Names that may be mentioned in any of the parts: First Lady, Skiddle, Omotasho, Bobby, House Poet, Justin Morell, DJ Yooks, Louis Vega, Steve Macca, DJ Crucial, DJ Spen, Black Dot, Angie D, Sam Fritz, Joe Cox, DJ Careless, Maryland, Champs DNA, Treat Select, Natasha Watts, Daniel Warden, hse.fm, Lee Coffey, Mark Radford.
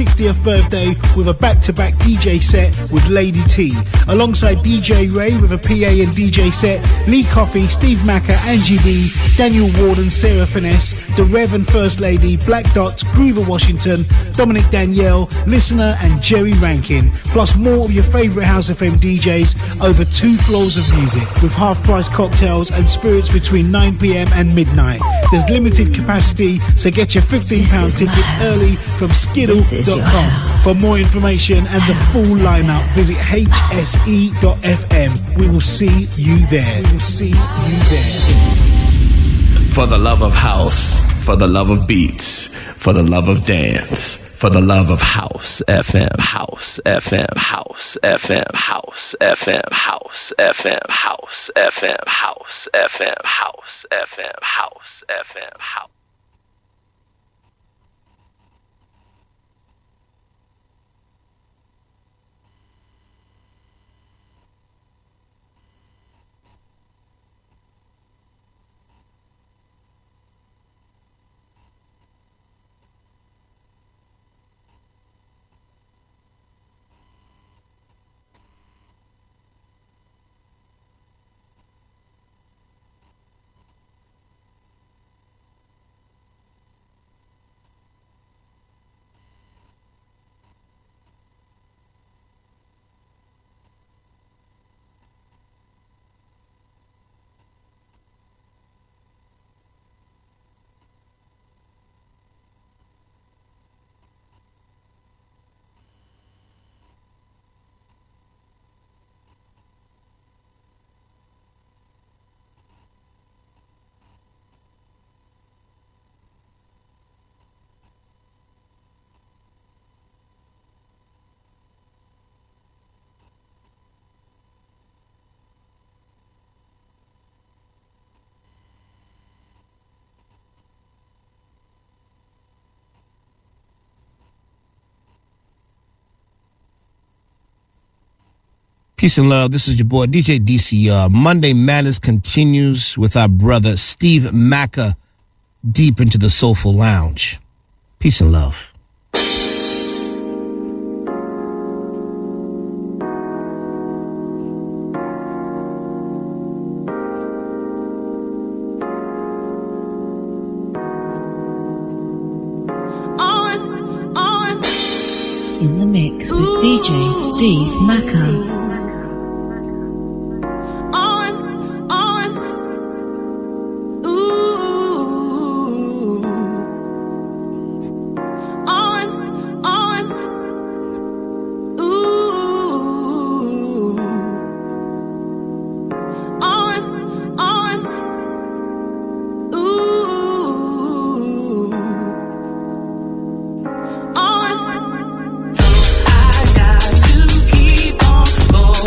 60th birthday with a back-to-back DJ set with Lady T, alongside DJ Ray with a PA and DJ set, Lee Coffey, Steve Macca, Angie D, Daniel Warden, Sarah Finesse, The Rev and First Lady, Black Dot, Grover Washington, Dominic Danielle, Listener and Jerry Rankin, plus more of your favourite House FM DJs over 2 floors of music with half-price cocktails and spirits between 9 p.m. and midnight. There's limited capacity, so get your £15 tickets early from Skiddle.com. For more information and the full lineup, visit hse.fm. We will see you there. We will see you there. For the love of house, for the love of beats, for the love of dance, for the love of House FM, House FM, House FM, House FM, House FM, House FM, House FM, House FM, House FM, House. Peace and love. This is your boy, DJ DCR. Monday Madness continues with our brother, Steve Macca, deep into the Soulful Lounge. Peace and love. In the mix with DJ Steve Macca. Oh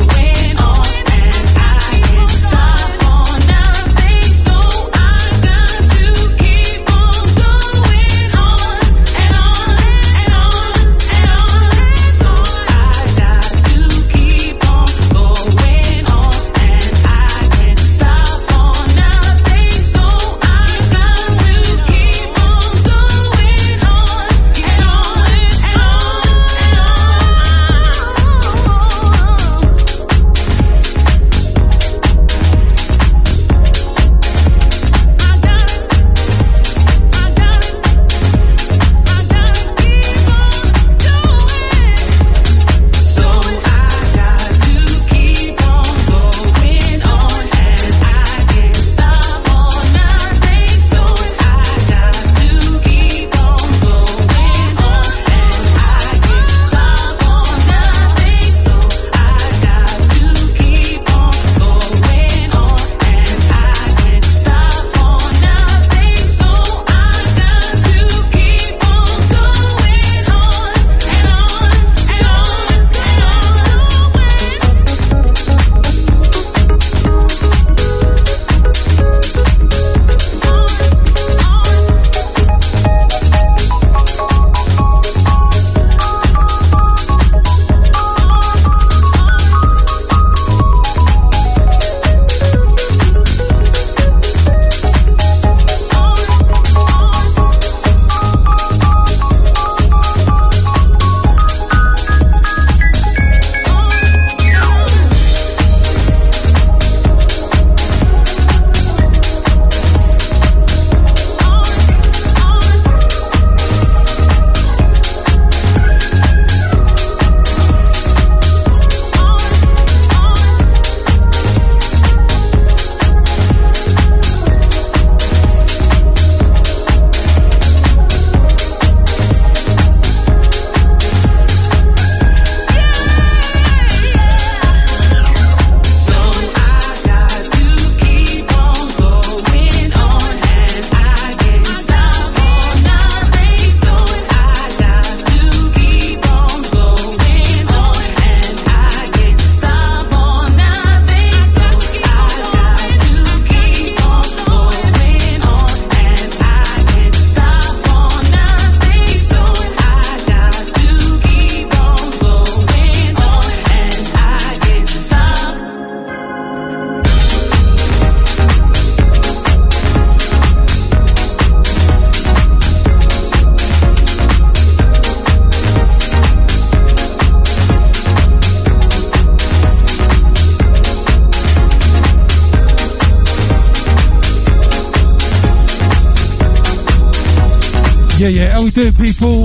Yeah, how we doing, people?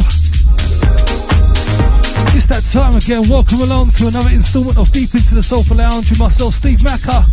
It's that time again. Welcome along to another instalment of Deep Into the Soulful Lounge with myself, Steve Macca.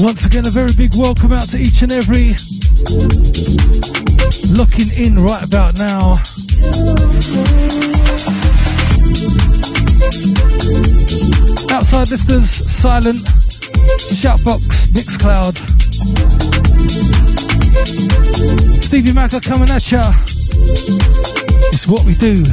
Once again, a very big welcome out to each and every locking in right about now. Outside listeners, silent, shoutbox, Mixcloud. Stevie Macca coming at ya. It's what we do.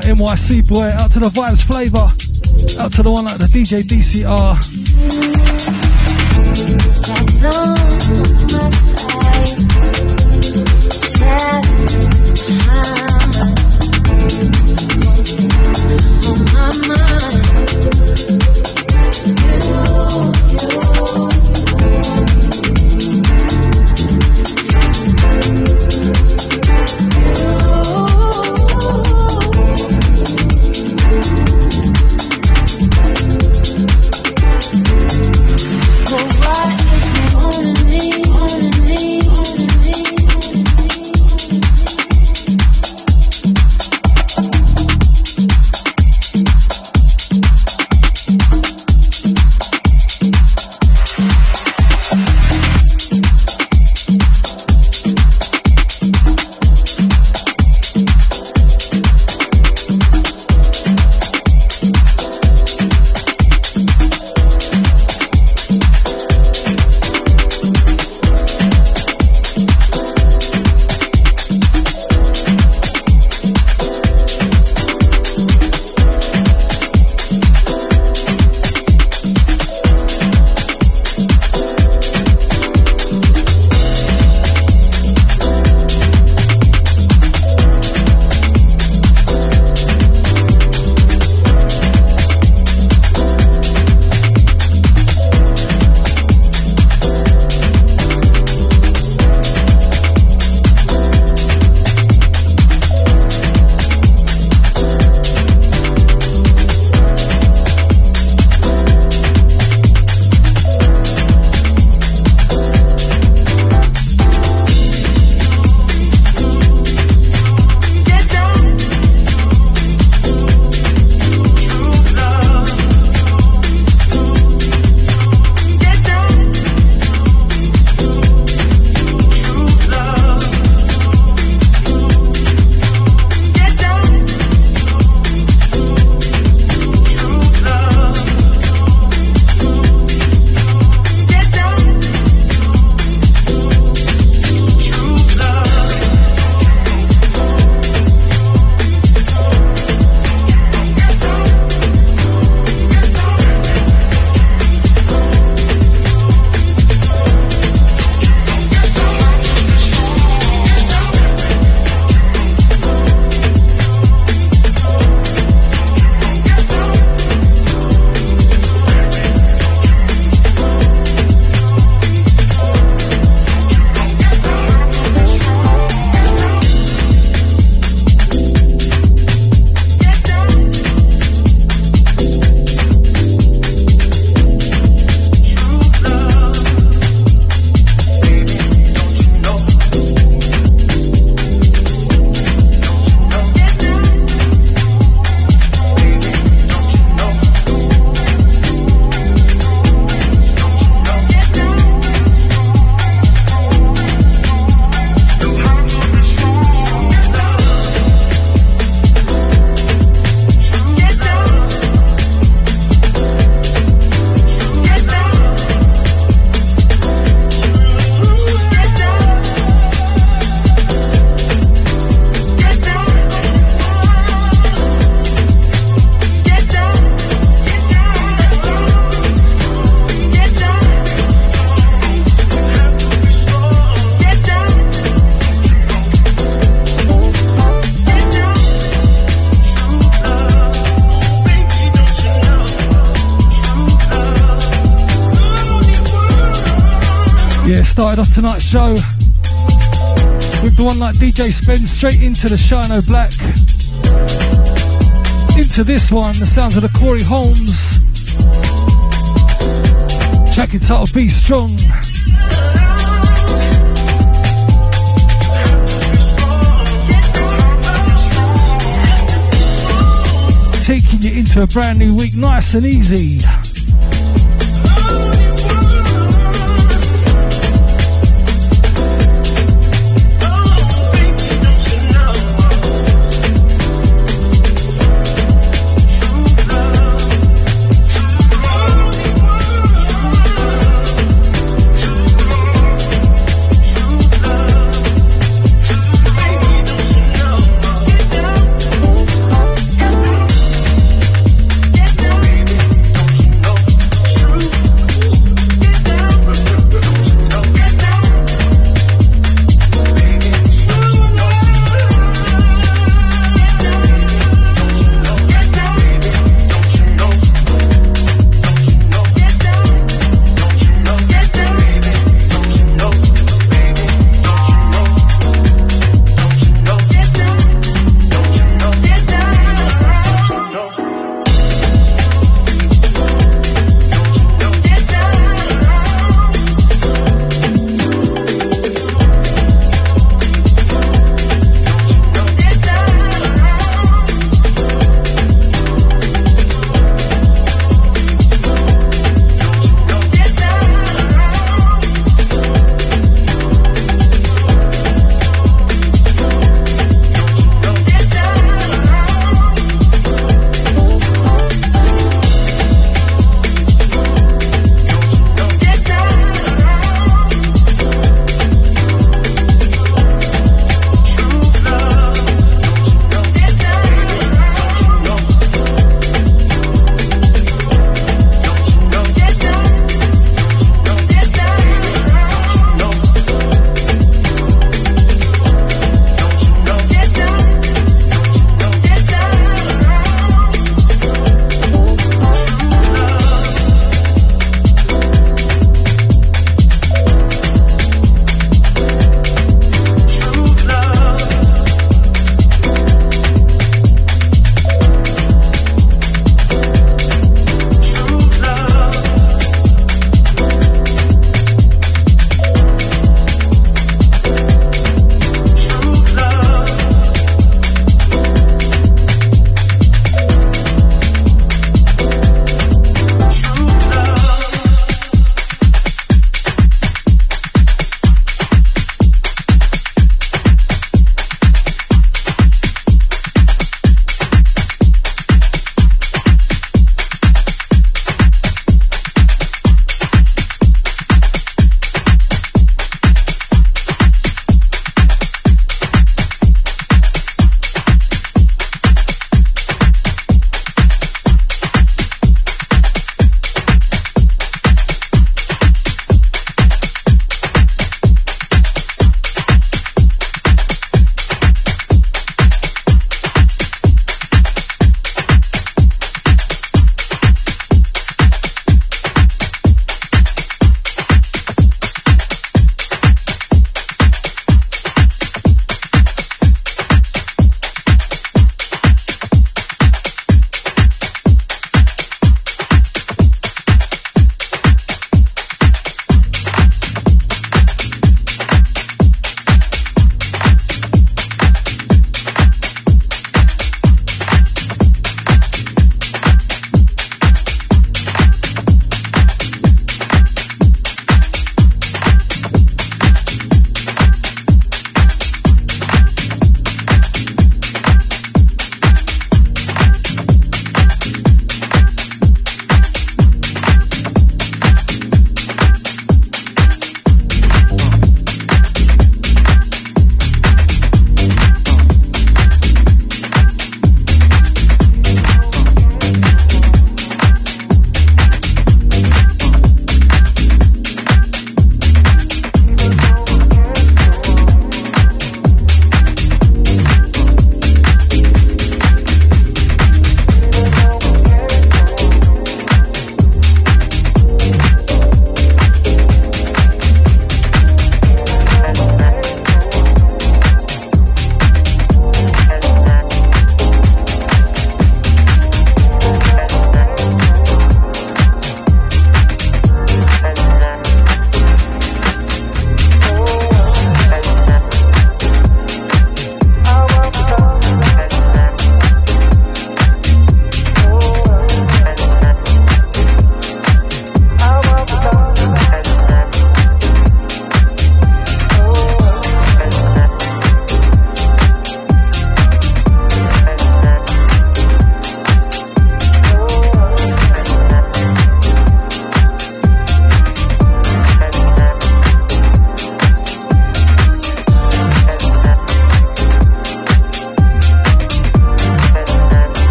NYC boy, out to the Vibes Flavor, out to the one like the DJ DCR. started off tonight's show with the one like DJ Spen, straight into the Shino Black. Into this one, the sounds of the Corey Holmes. Track entitled Be Strong. Taking you into a brand new week, nice and easy.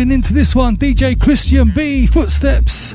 rolling into this one. DJ Christian B, Footsteps.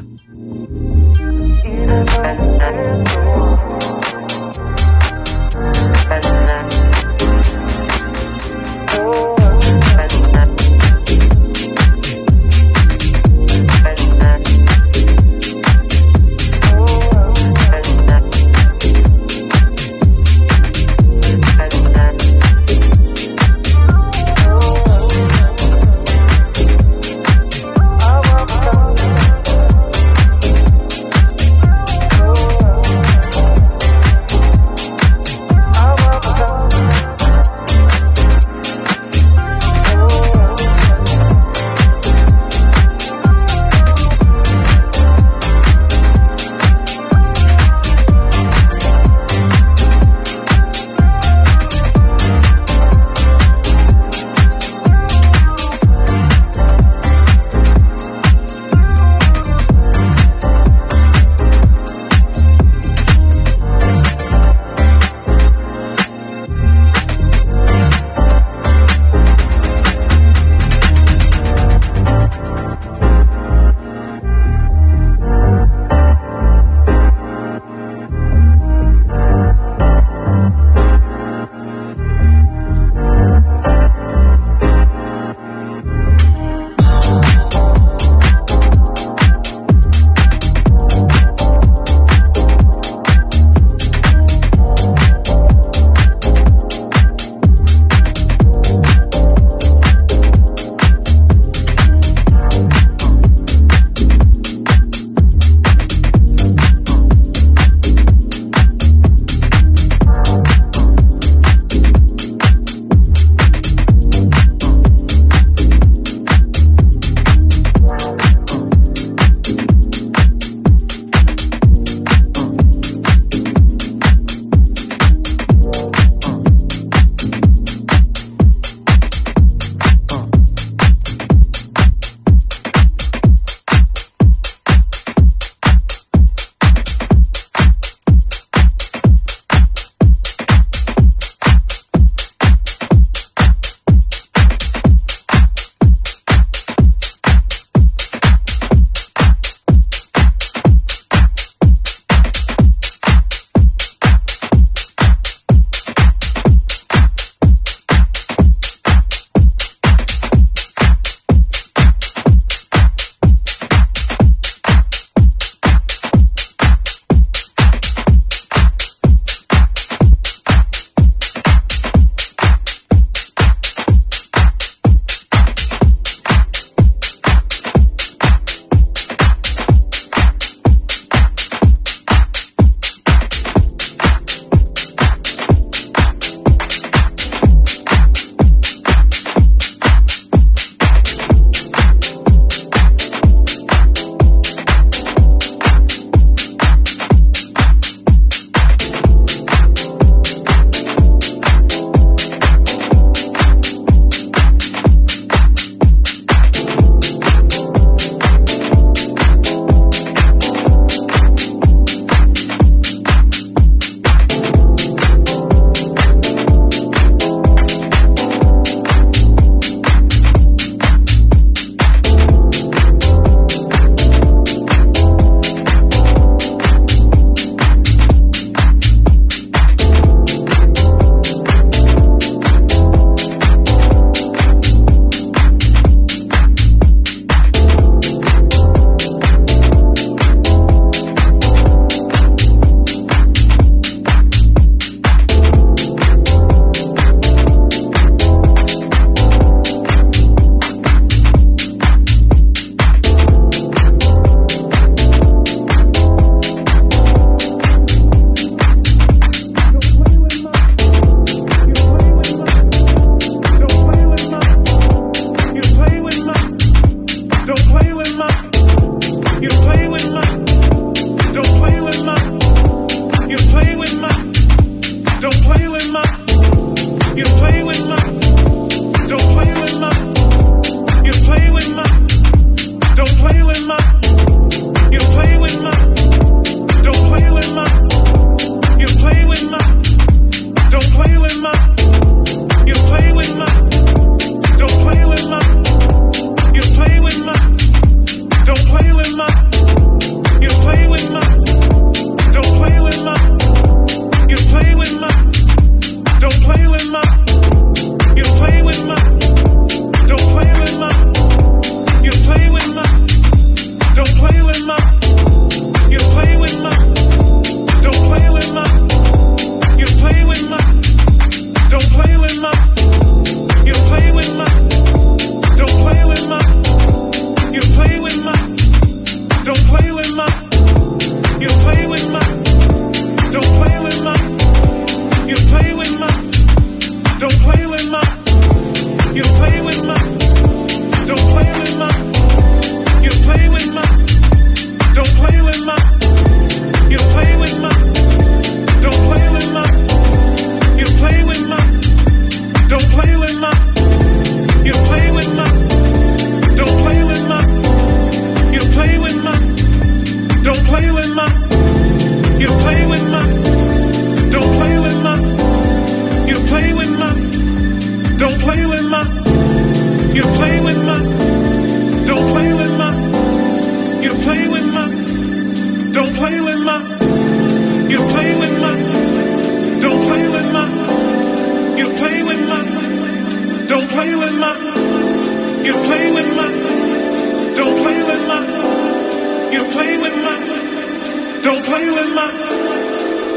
Don't play with my,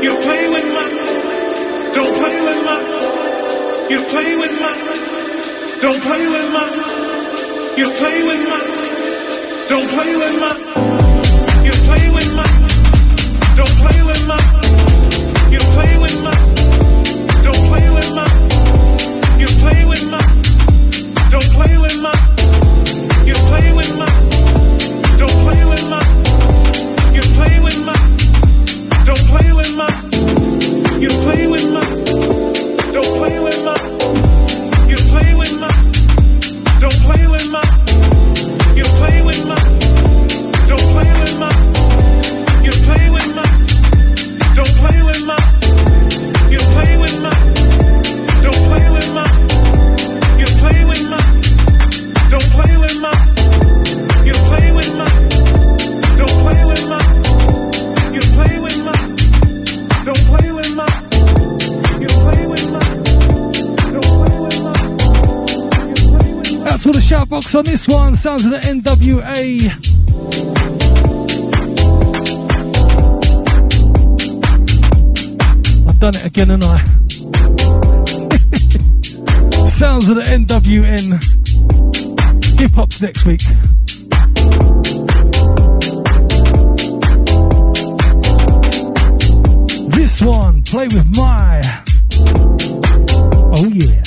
you play with my. Don't play with my, you play with my. Don't play with my, you play with my. Don't play with my, you play with my. Don't play with my, you play with my. Don't play with my, you play with my. Don't play with my, you play with my. Don't play with my, you play with my. Don't play with my, you play with my. Don't play with my, you play with my. Don't play with my, you play with my. Don't play with my, you play with my. Don't play with my, you play with my. Don't play with my, you play with my. Don't play with my, you play with my. Don't play with my, you play with my. Don't play with my, you play with my. Don't play with my, you play with my. Out to the shout box on this one. Sounds of the NWA. Done it again, and I sounds of the NWN. Hip hop's next week. This one, play with my. Oh yeah.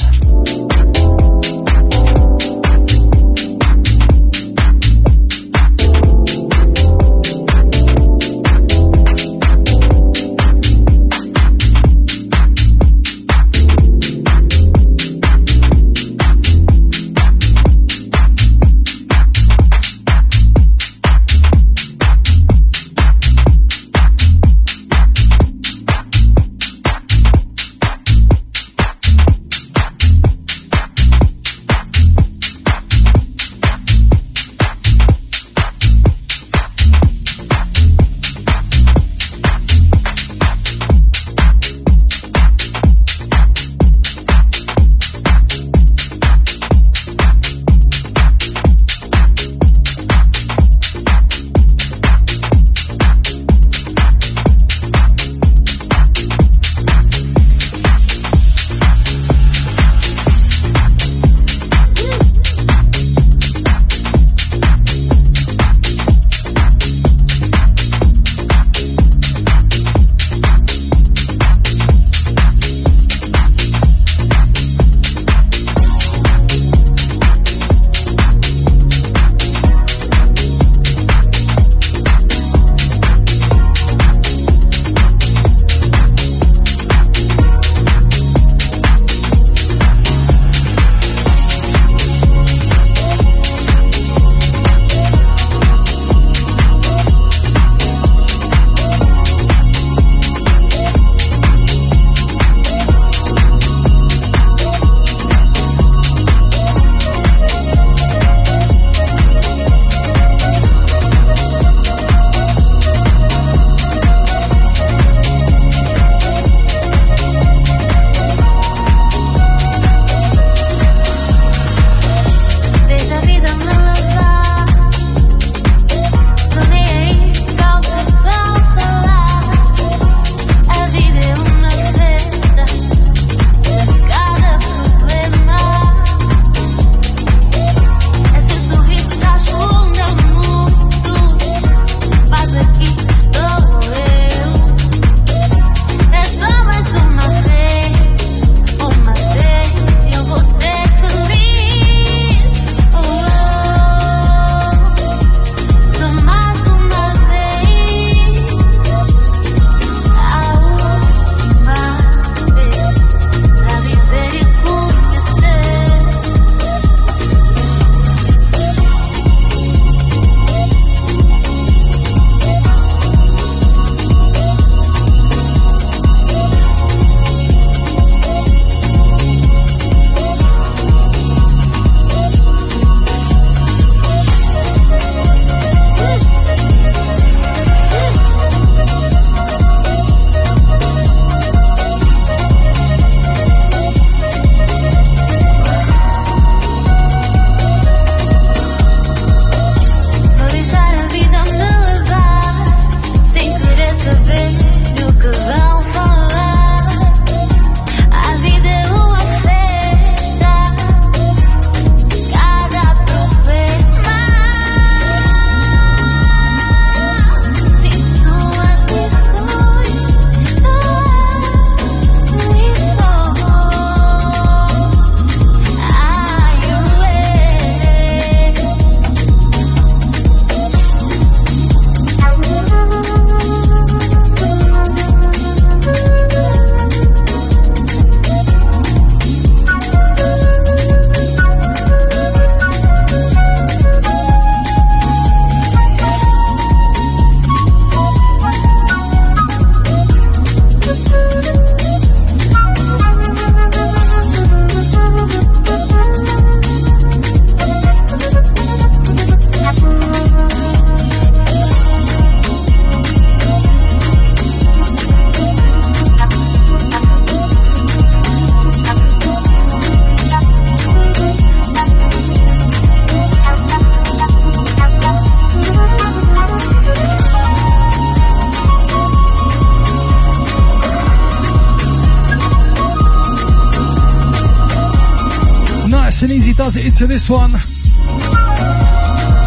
nice and easy does it into this one.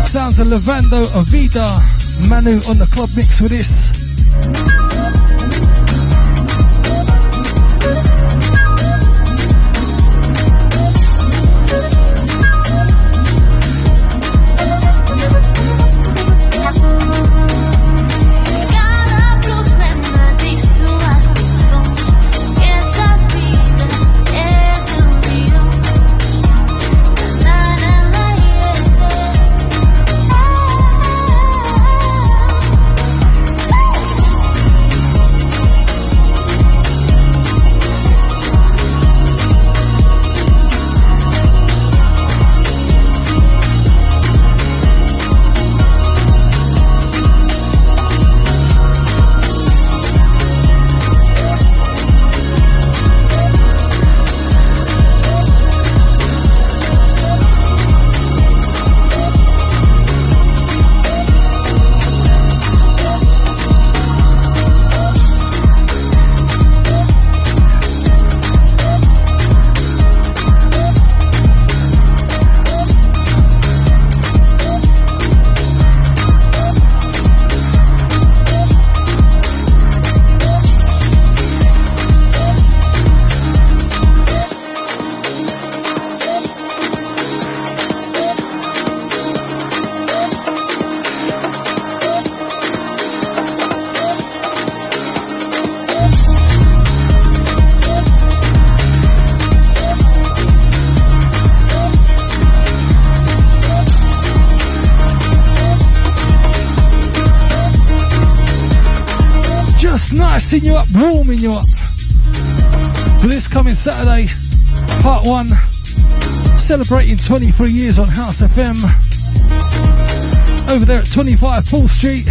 Sounds of Levando Avida Manu on the club mix with this. Icing you up, warming you up for this coming Saturday, part one, celebrating 23 years on House FM over there at 25 Full Street.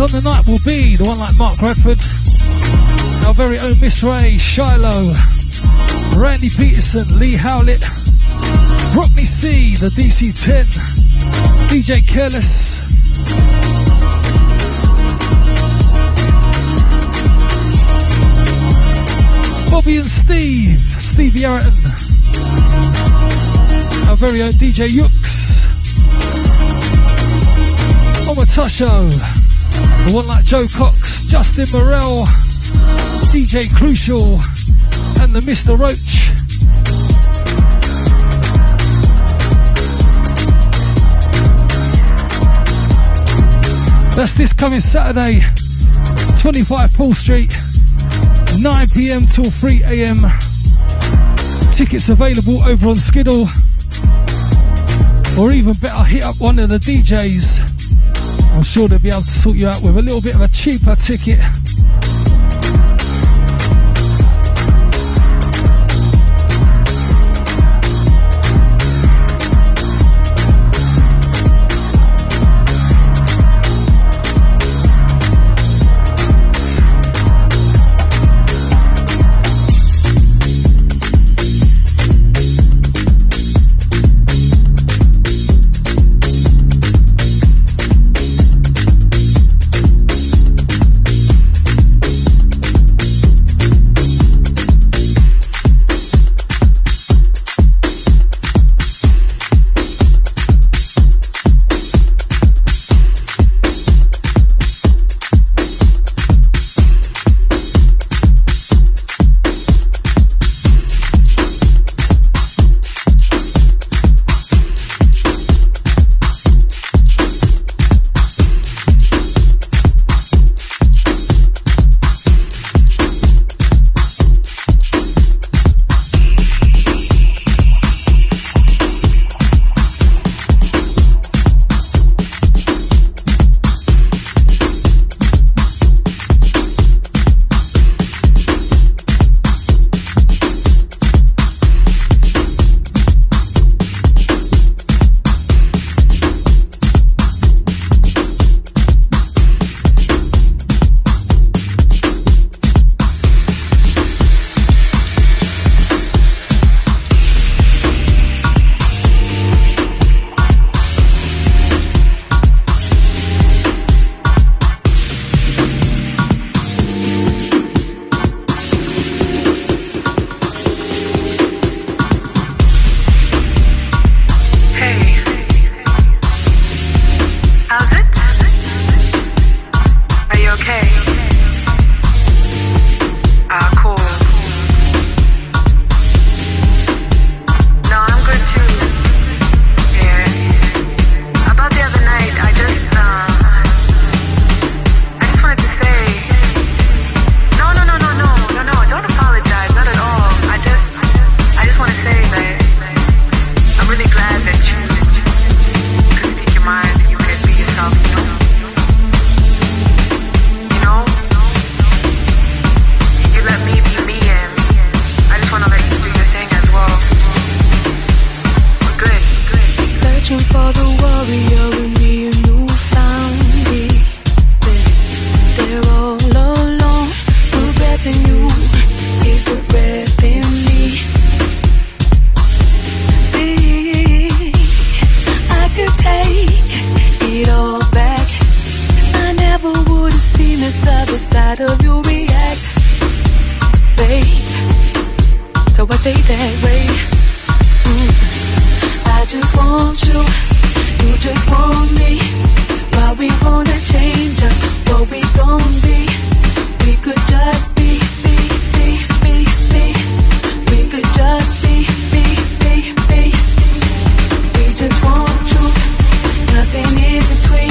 On the night will be the one like Mark Radford, our very own Miss Ray Shiloh, Randy Peterson, Lee Howlett, Brockney C, the DC10, DJ Careless, Bobby and Steve, Stevie Harrington, our very own DJ Yooks, Omotasho, the one like Joe Cox, Justin Morell, DJ Crucial, and the Mr. Roach. That's this coming Saturday, 25 Paul Street, 9 PM till 3 AM. Tickets available over on Skiddle, or even better, hit up one of the DJs. I'm sure they'll be able to sort you out with a little bit of a cheaper ticket. for the warrior in me who found me. They're all alone. The breath in you is the breath in me. See, I could take it all back. I never would have seen this other side of you react, babe. So I stay that way. I just want you, you just want me. Why we wanna change up what we gon' be? We could just be. We could just be. We just want truth, nothing in between.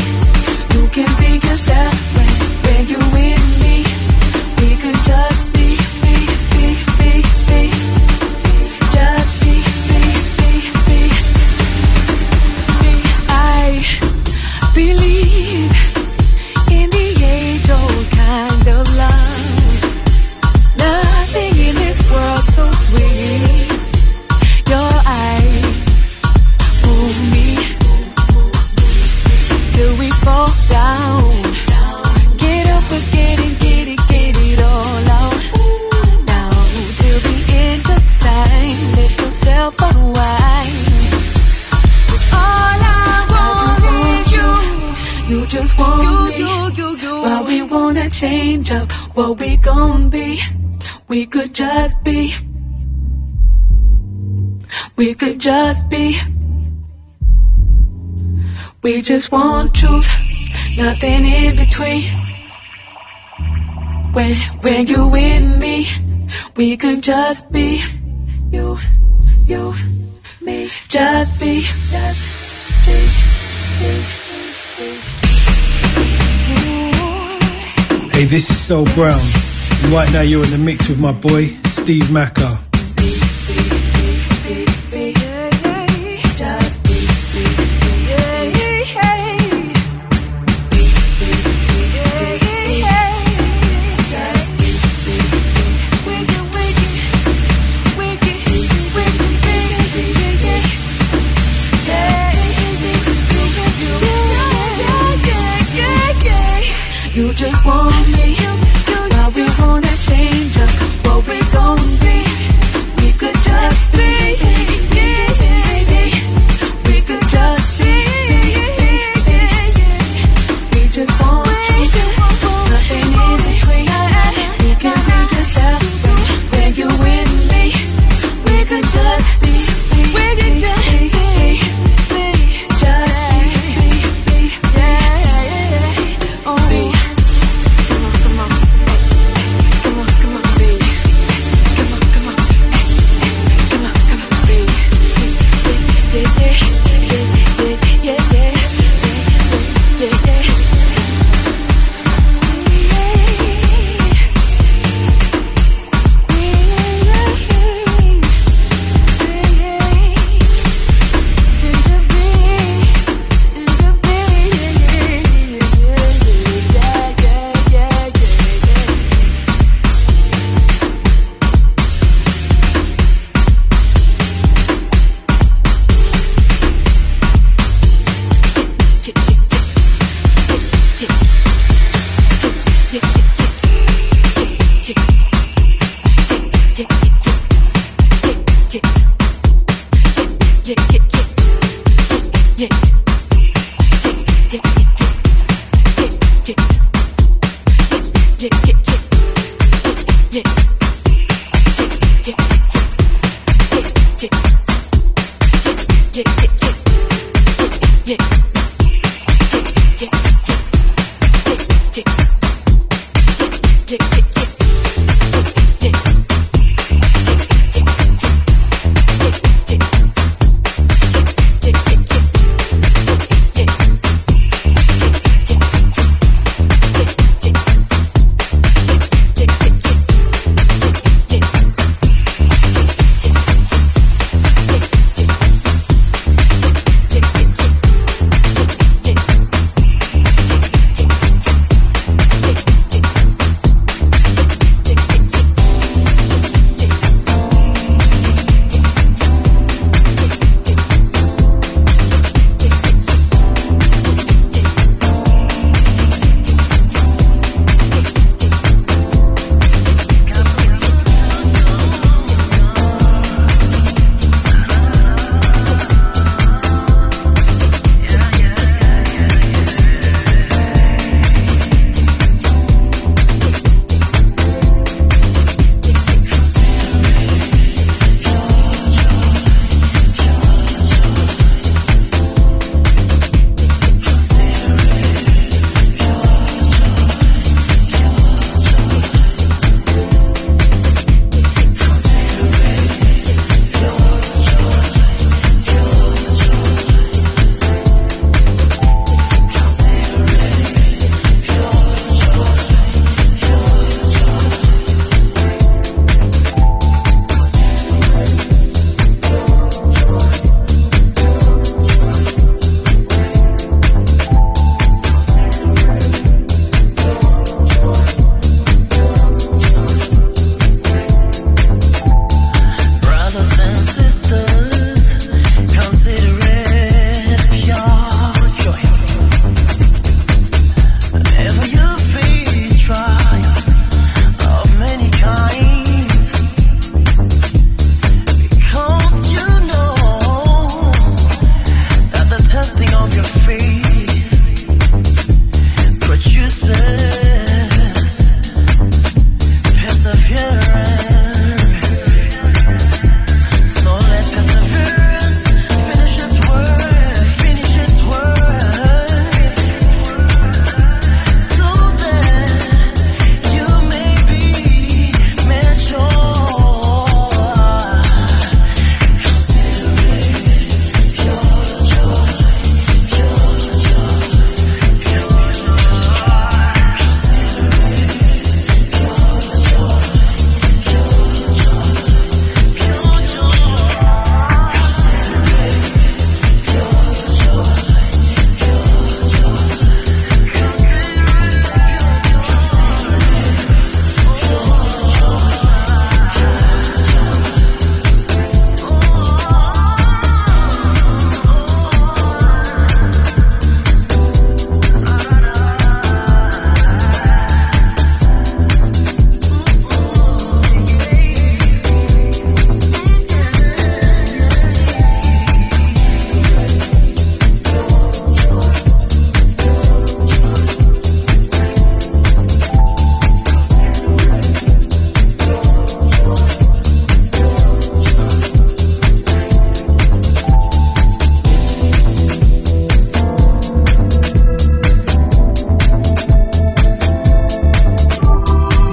You can be yourself when you in me. We could just be. Change up what we gon' be. We could just be. We could just be. We just want truth, nothing in between. When you with me, we could just be. You, me, just be. Just be. Hey, this is Soul Brown, and right now you're in the mix with my boy, Steve Macca. You just want me, why we wanna change up what we gon' be. We could just be, we could just be. We just want truth, nothing in between. We can make us up when you with me. We could just be, we could just be.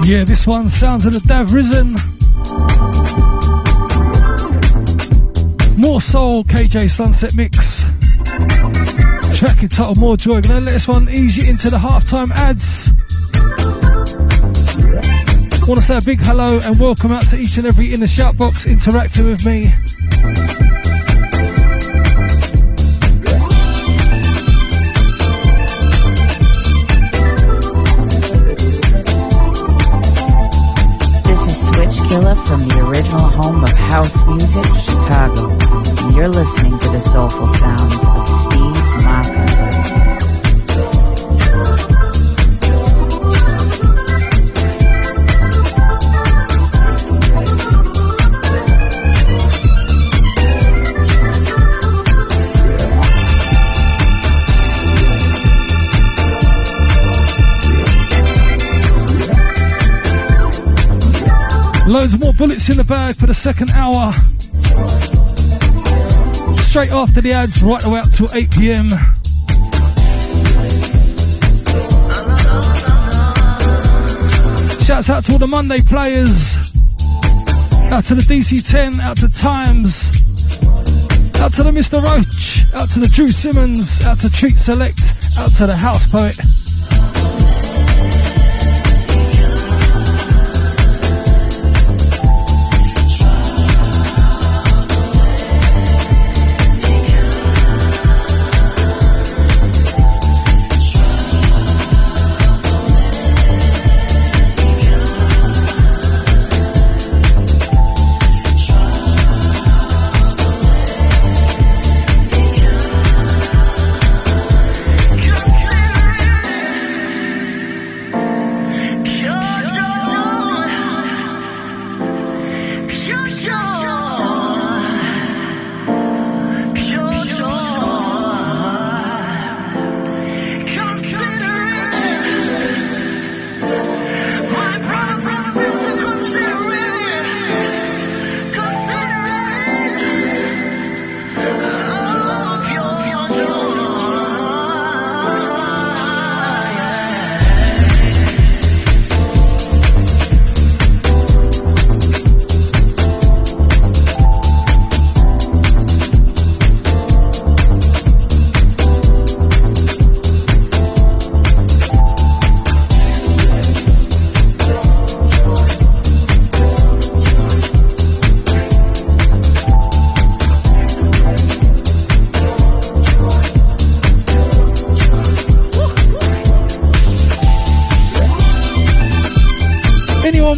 Yeah, this one, sounds of the Dav Risen. More Soul, KJ Sunset Mix. Track entitled More Joy. Gonna let this one ease you into the halftime ads. Wanna say a big hello and welcome out to each and every in the shout box interacting with me. From the original home of house music, Chicago, and you're listening to the soulful sounds of Steve Macca. Loads more bullets in the bag for the second hour. Straight after the ads, right away up till 8 p.m. Shouts out to all the Monday players. Out to the DC10, out to Times, out to the Mr. Roach, out to the Drew Simmons, out to Treat Select, out to the House Poet.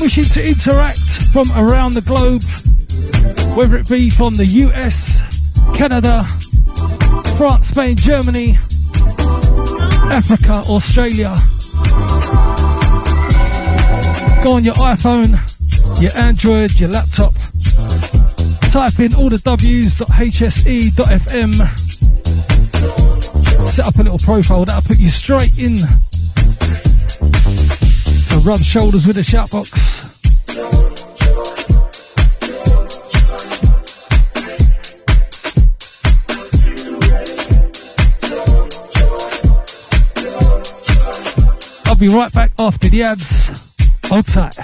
Wishing to interact from around the globe, whether it be from the US, Canada, France, Spain, Germany, Africa, Australia. Go on your iPhone, your Android, your laptop, type in all the w's.hse.fm, set up a little profile that'll put you straight in to rub shoulders with the shout box. Be right back after the ads. Hold tight.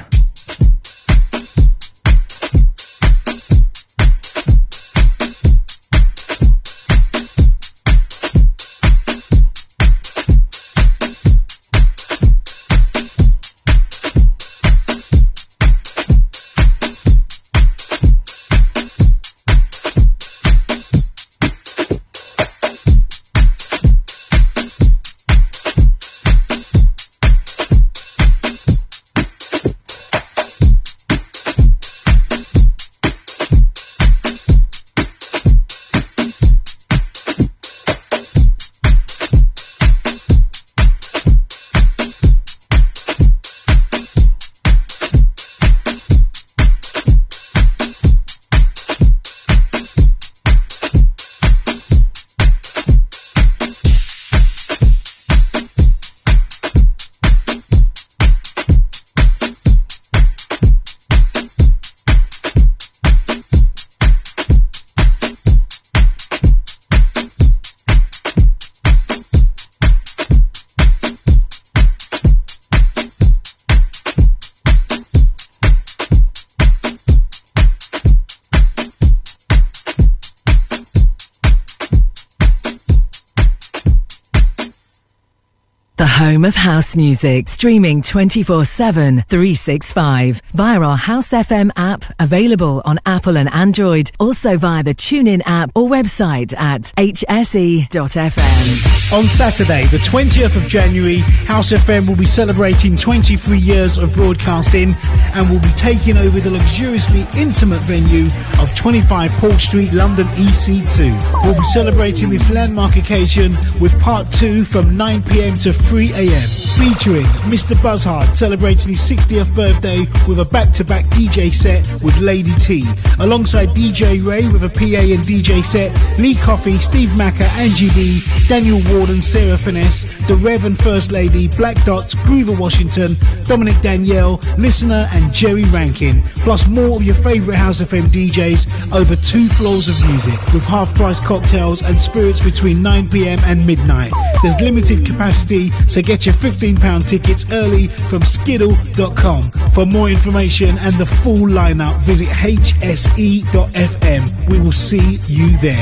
home of house music, streaming 24/7, 365 via our House FM app, available on Apple and Android, also via the TuneIn app or website at hse.fm. On Saturday, the 20th of January, House FM will be celebrating 23 years of broadcasting and will be taking over the luxuriously intimate venue of 25 Port Street, London EC2. We'll be celebrating this landmark occasion with part 2 from 9 p.m. to 3 a.m, featuring Mr. Buzzhard celebrating his 60th birthday with a back-to-back DJ set with Lady T, alongside DJ Ray with a PA and DJ set, Lee Coffey, Steve Macca, Angie D, Daniel Warden, Sarah Finesse, The Rev and First Lady, Black Dot, Grover Washington, Dominic Danielle, Listener and Jerry Rankin, plus more of your favourite House FM DJs over 2 floors of music with half-price cocktails and spirits between 9 p.m. and midnight. There's limited capacity, so get your £15 tickets early from skiddle.com. For more information and the full lineup, visit hse.fm. We will see you there.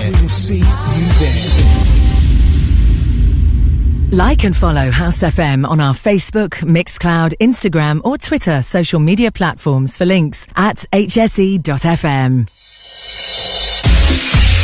Like and follow House FM on our Facebook, Mixcloud, Instagram or Twitter social media platforms for links at hse.fm.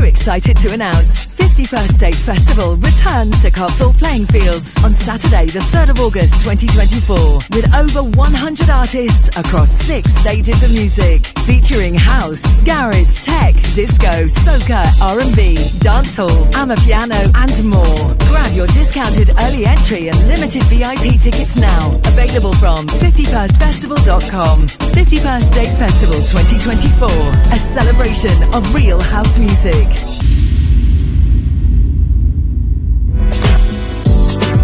We're excited to announce 51st State Festival returns to Copthall Playing Fields on Saturday the 3rd of August 2024 with over 100 artists across 6 stages of music, featuring house, garage, tech, disco, soca, R&B, dancehall, amapiano and more. Grab your discounted early entry and limited VIP tickets now, available from 51stfestival.com. 51st State Festival 2024, a celebration of real house music.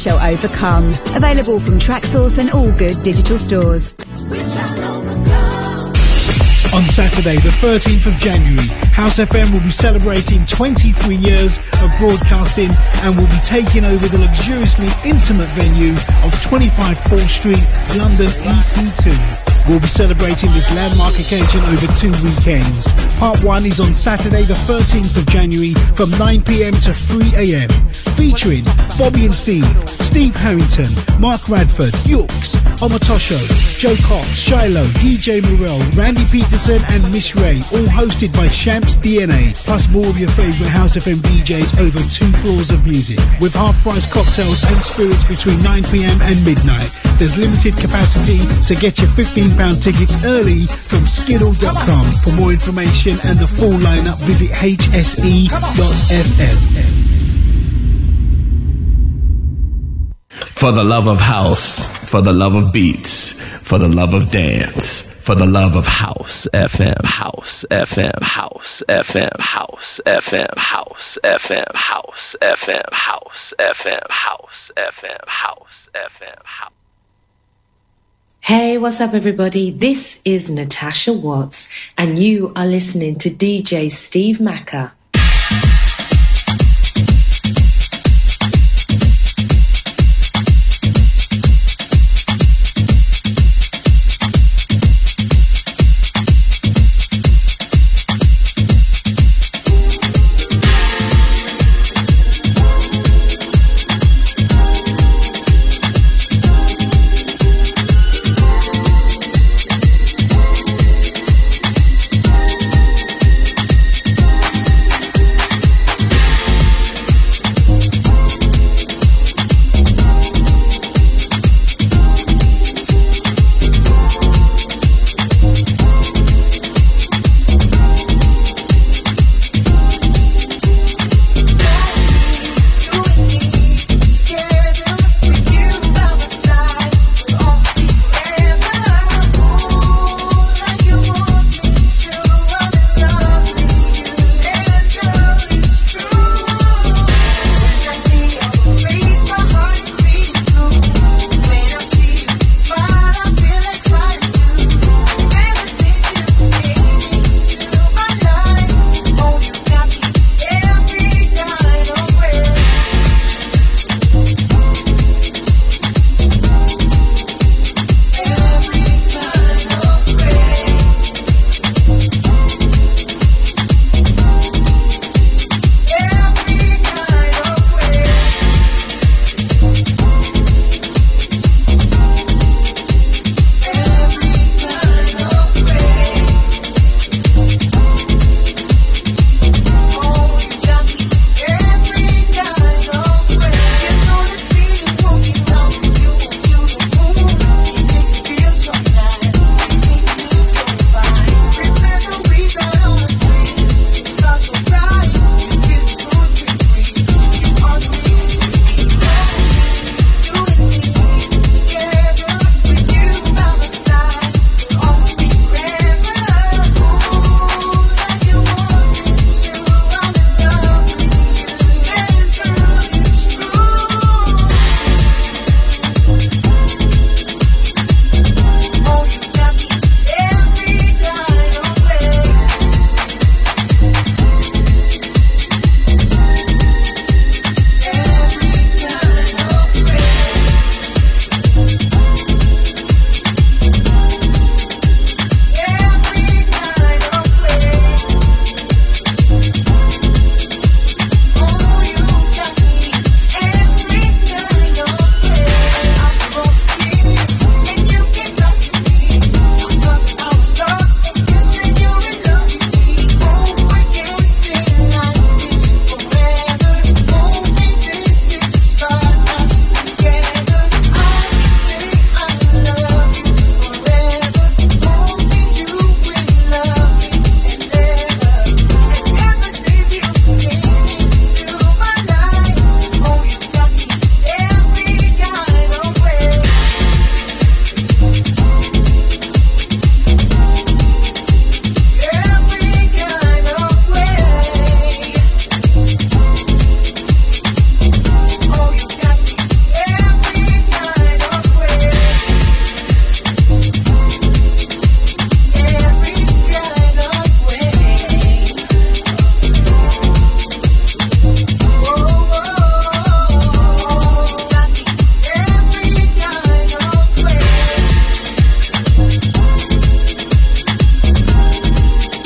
shall overcome. Available from TrackSource and all good digital stores. On Saturday, the 13th of January, House FM will be celebrating 23 years of broadcasting and will be taking over the luxuriously intimate venue of 25 Port Street, London EC2. We'll be celebrating this landmark occasion over 2 weekends. Part 1 is on Saturday the 13th of January from 9 p.m. to 3 a.m. featuring Bobby and Steve, Steve Harrington, Mark Radford, Yooks, Omotasho, Joe Cox, Shiloh, DJ Morel, Randy Peterson and Miss Ray, all hosted by Champs DNA, plus more of your favourite House FM DJs over 2 floors of music, with half-price cocktails and spirits between 9 p.m. and midnight. There's limited capacity, so get your £15 tickets early from skiddle.com. For more information and the full lineup, visit hse.fm. For the love of house, for the love of beats, for the love of dance, for the love of House FM, House FM, House FM, House FM, House FM, House FM, House FM, House FM, House FM, House. Hey, what's up everybody? This is Natasha Watts and you are listening to DJ Steve Macca.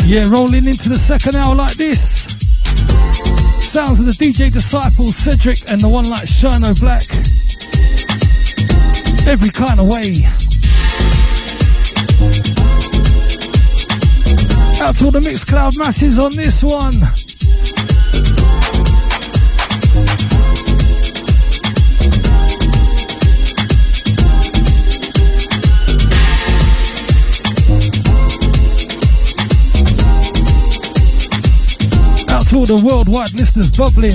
Yeah, rolling into the second hour like this. Sounds of the DJ Disciple, Cedric, and the one like Shino Black. Every kind of way. Out to all the Mixcloud masses on this one. All the worldwide listeners bubbling.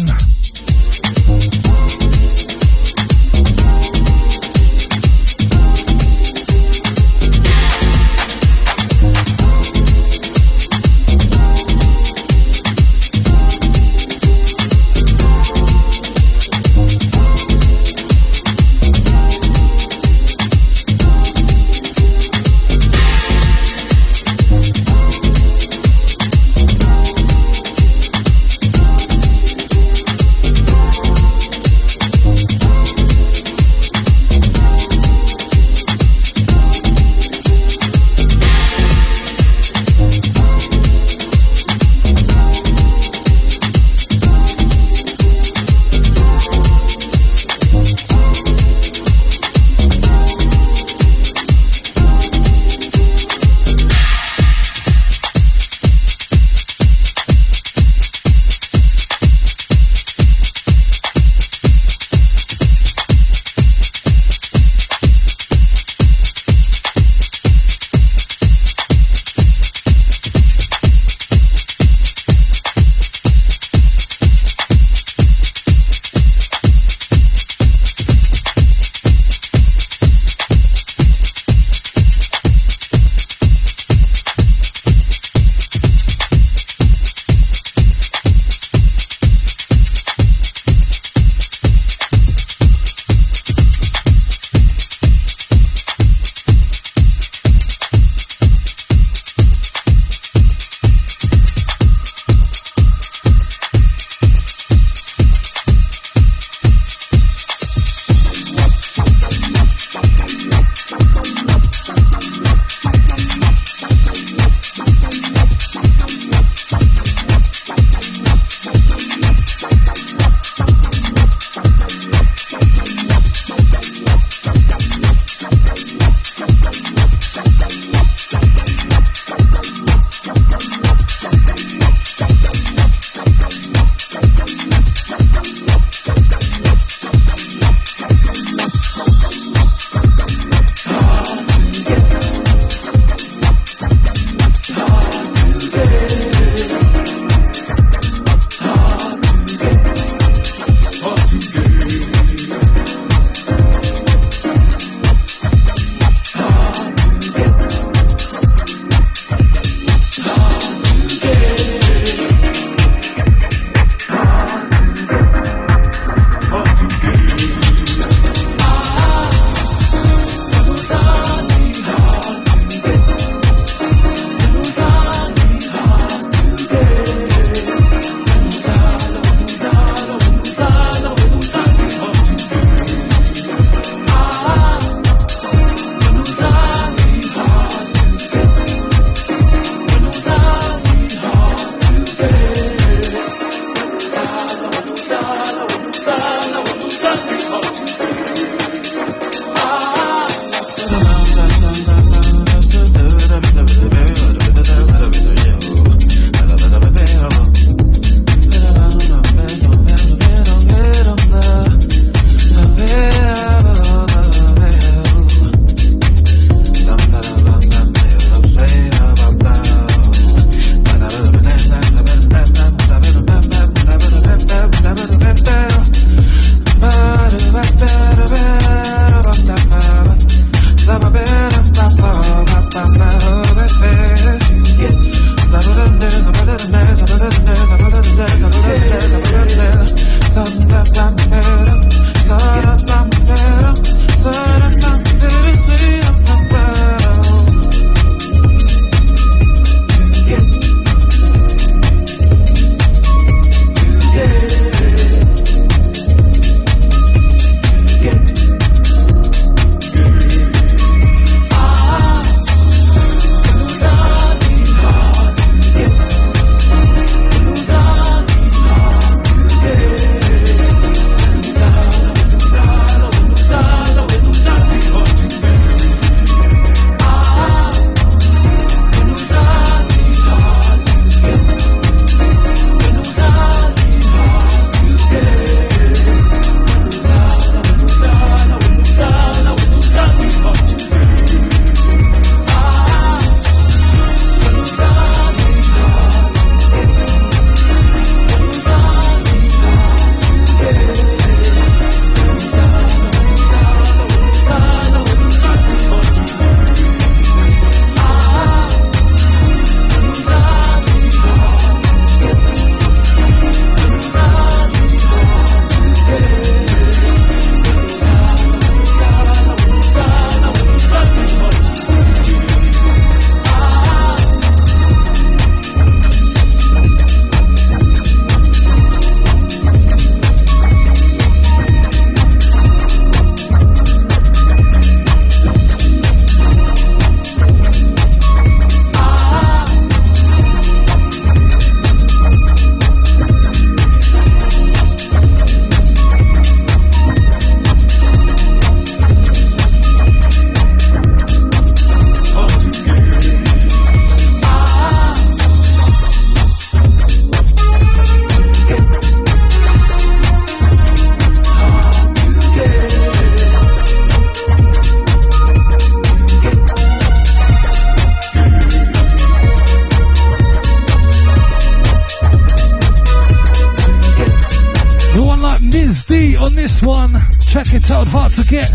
this one. Check it out, hard to get.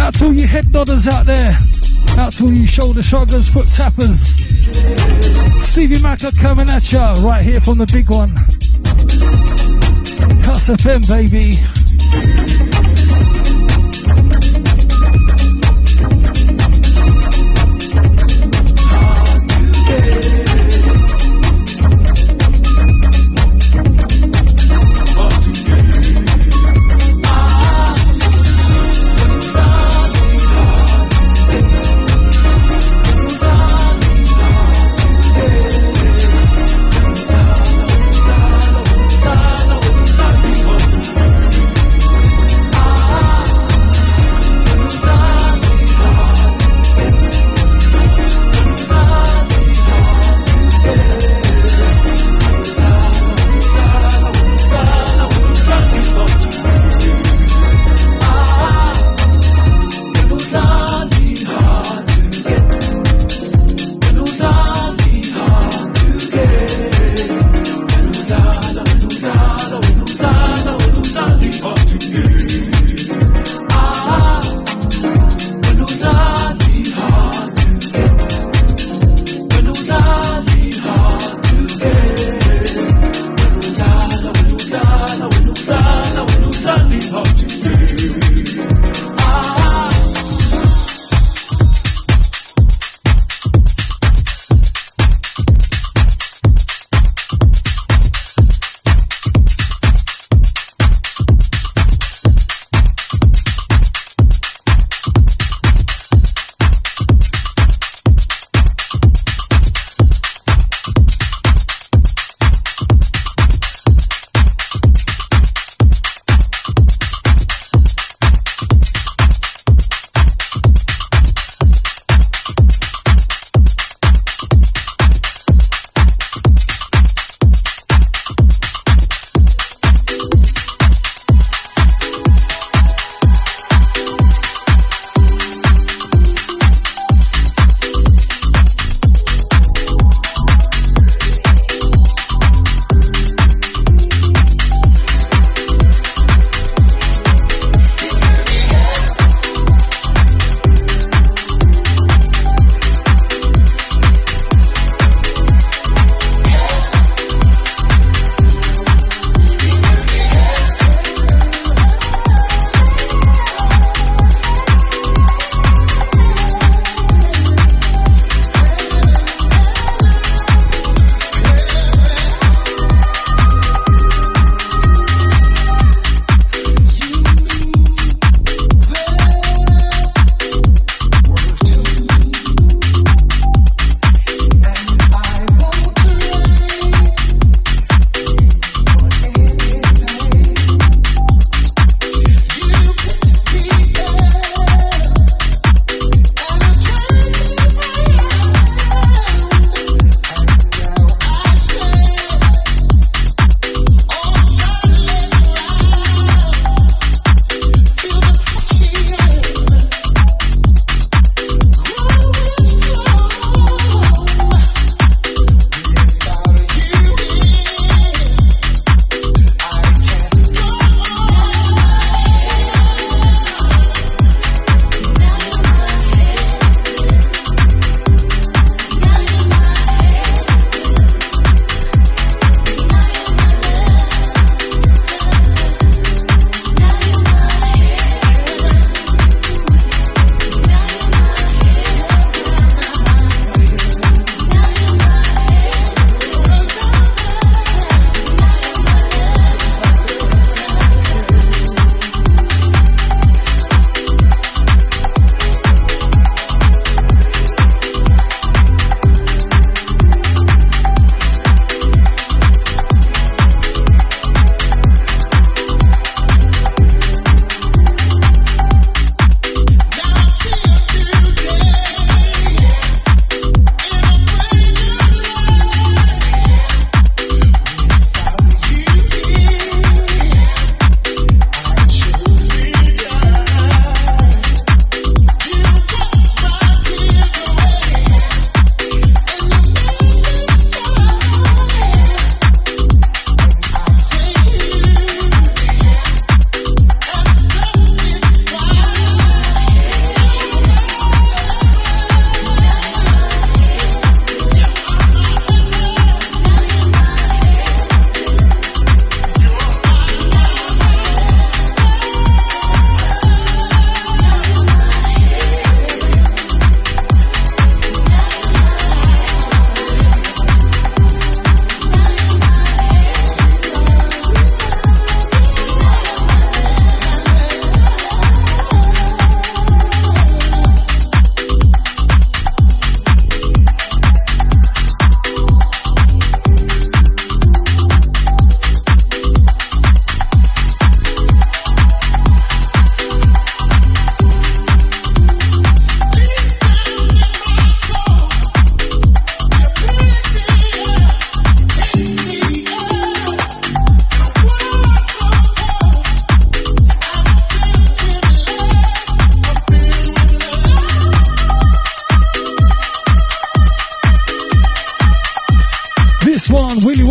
Out to all you head nodders out there. Out to all you shoulder shruggers, foot tappers. Stevie Macca coming at ya, right here from the big one. House FM, baby.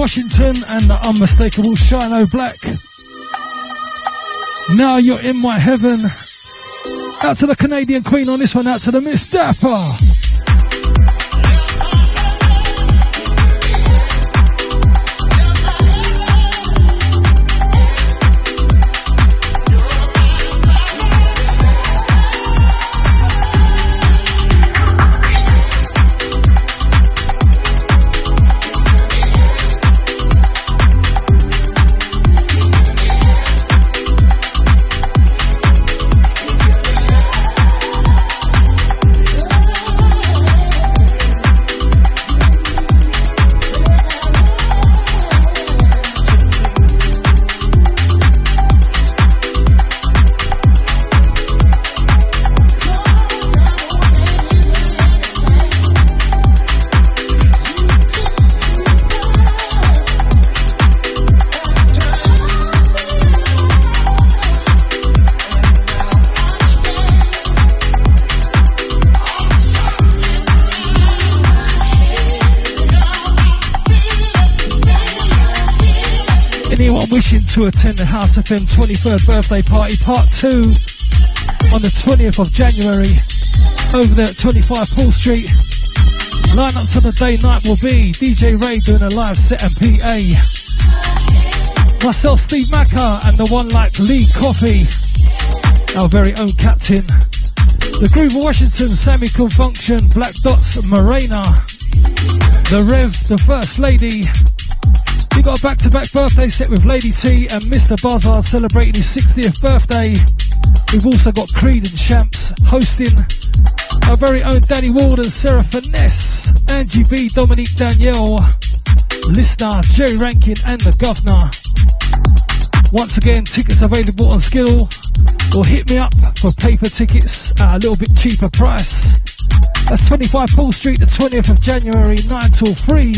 Washington and the unmistakable Shino Black. Now You're In My Heaven. Out to the Canadian Queen on this one, out to the Miss Dapper. To attend the House FM 23rd birthday party part 2 on the 20th of January over there at 25 Paul Street. Lineups for the day night will be DJ Ray doing a live set and PA, myself Steve Macca and the one like Lee Coffey, our very own captain, the Grover Washington, Sammy Confunction, Black Dots, Morena, the Rev, the First Lady. We got a back-to-back birthday set with Lady T and Mr. Buzzard celebrating his 60th birthday. We've also got Creed and Champs hosting, our very own Danny Warden, Sarah Finesse, Angie B, Dominic Danielle, Listener, Jerry Rankin and the Governor. Once again, tickets available on Skiddle, or hit me up for paper tickets at a little bit cheaper price. That's 25 Paul Street, the 20th of January, 9 till 3.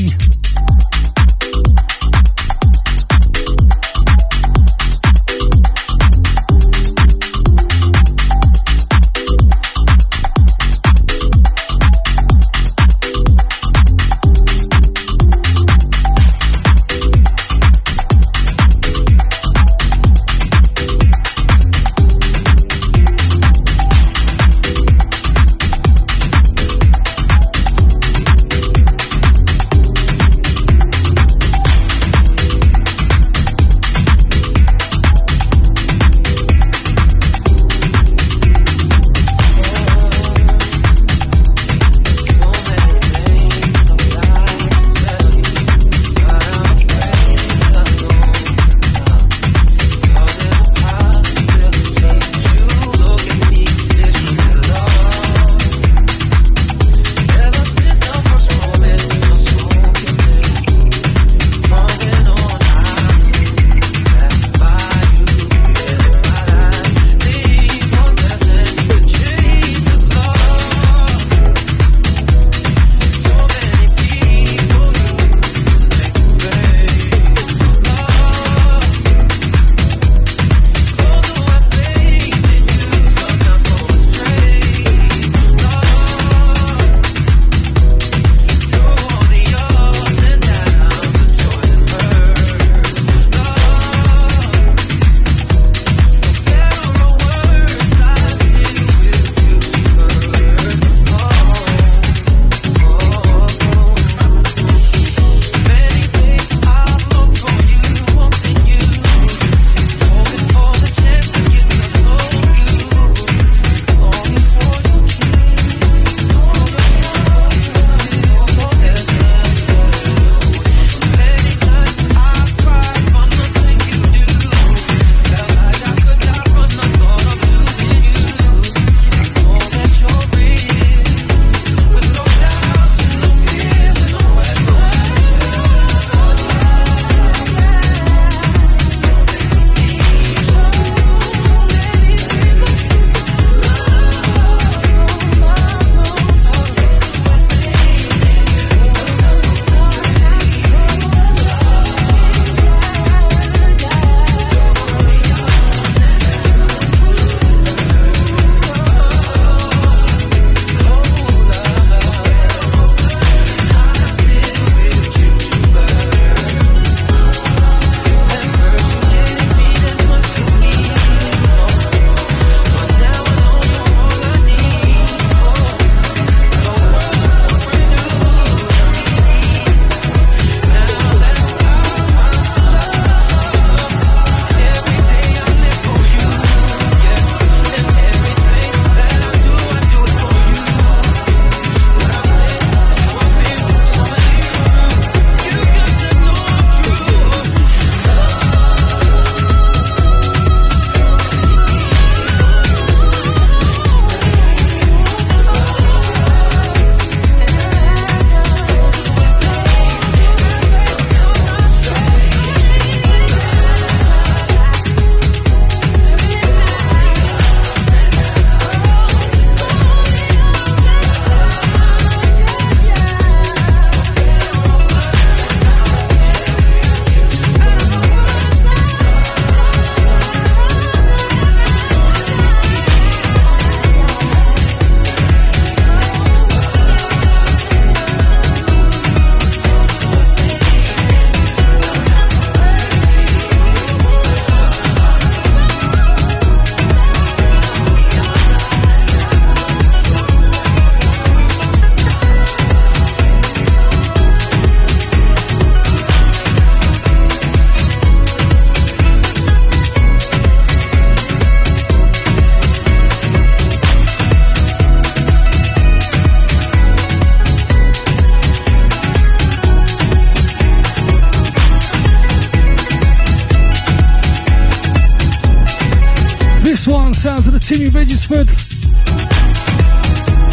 sounds of the Timmy Regisford.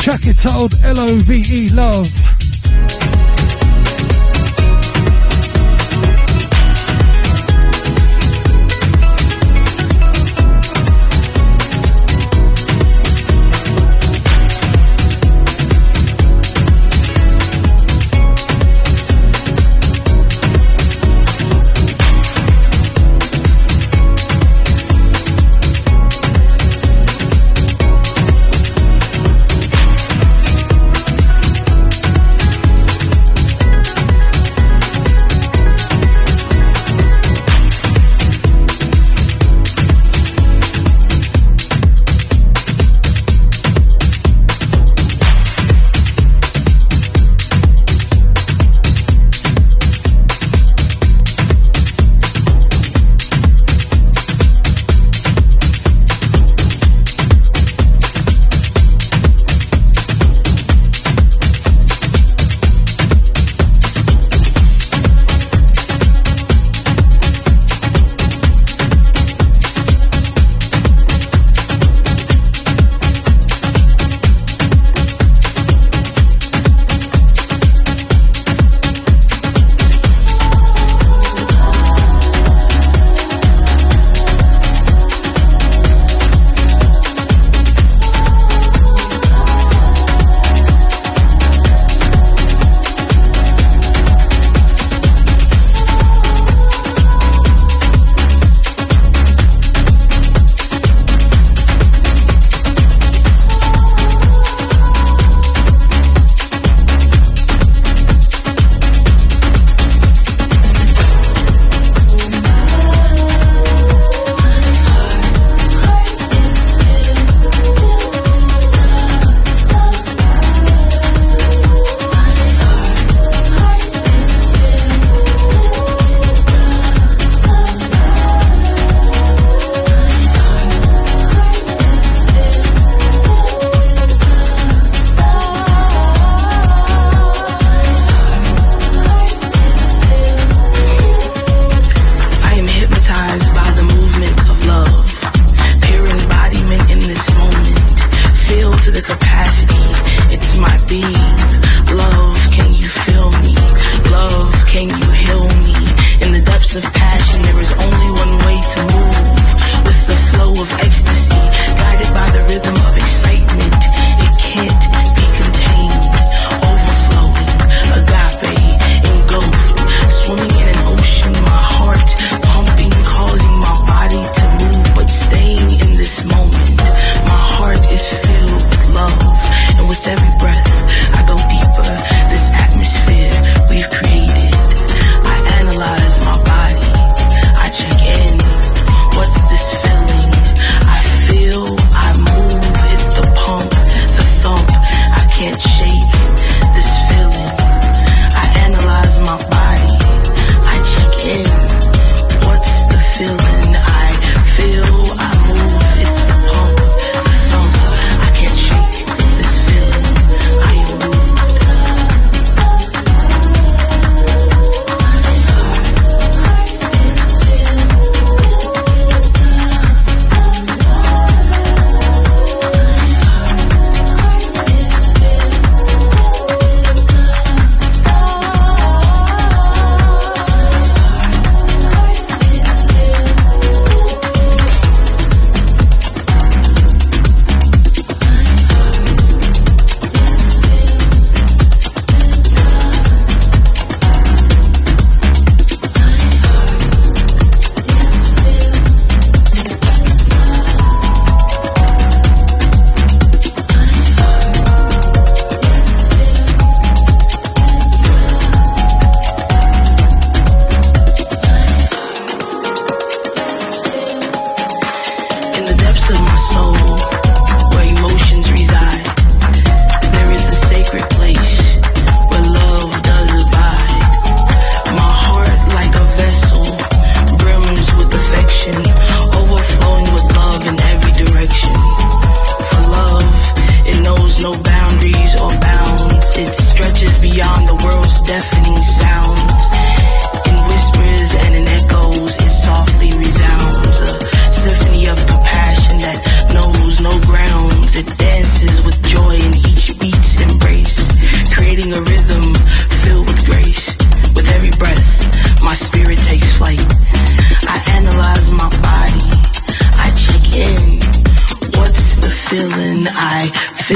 Track entitled Love Love.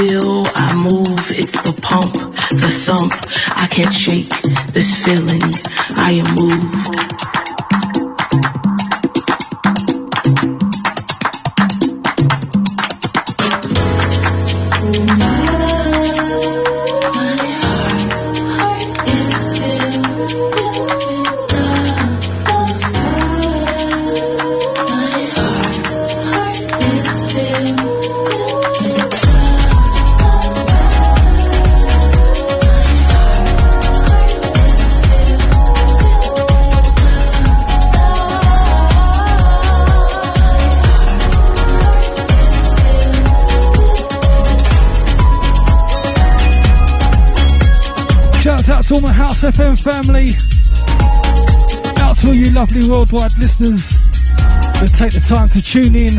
feel, I move, it's the pump, the thump. I can't shake this feeling, I am moved. To all my House FM family, out to all you lovely worldwide listeners who take the time to tune in.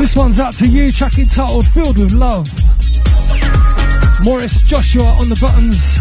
This one's out to you, track entitled Filled With Love. Morris Joshua on the buttons.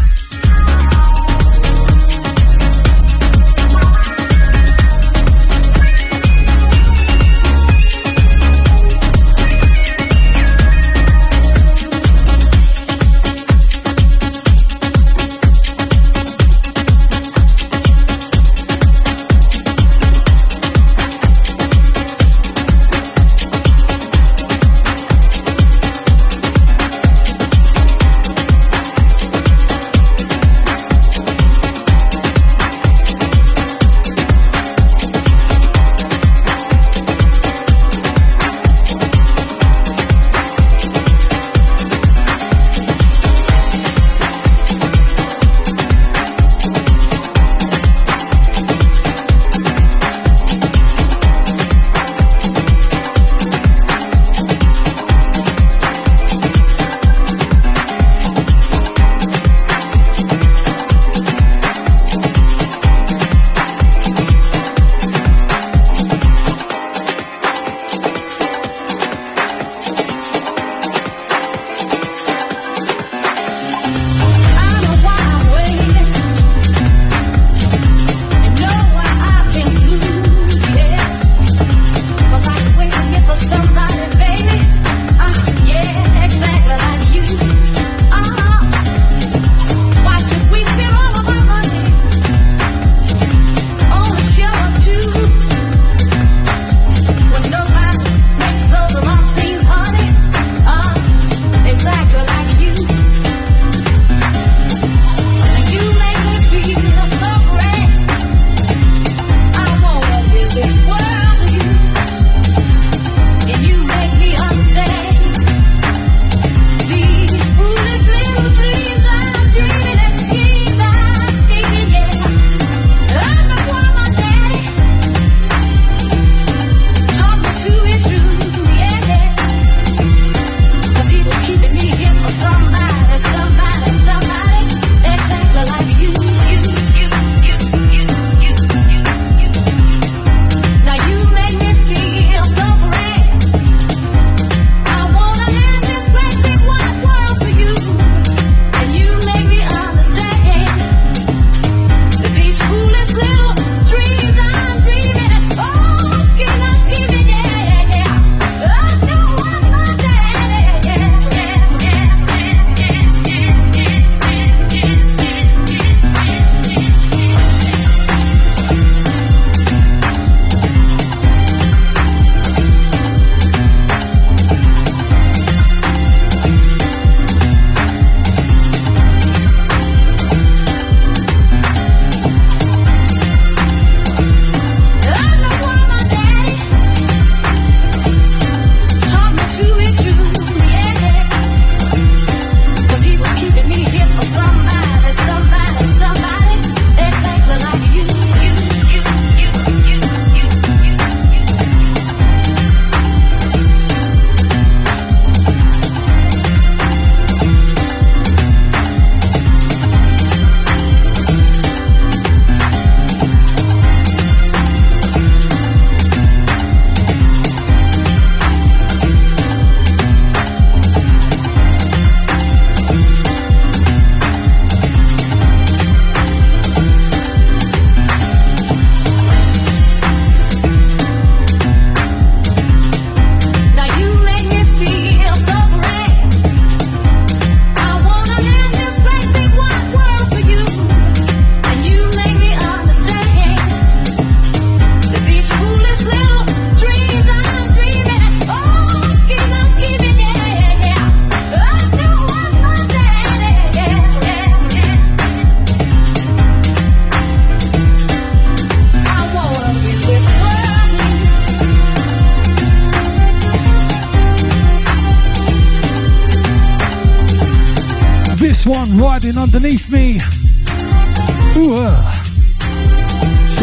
This one, Riding Underneath Me. Should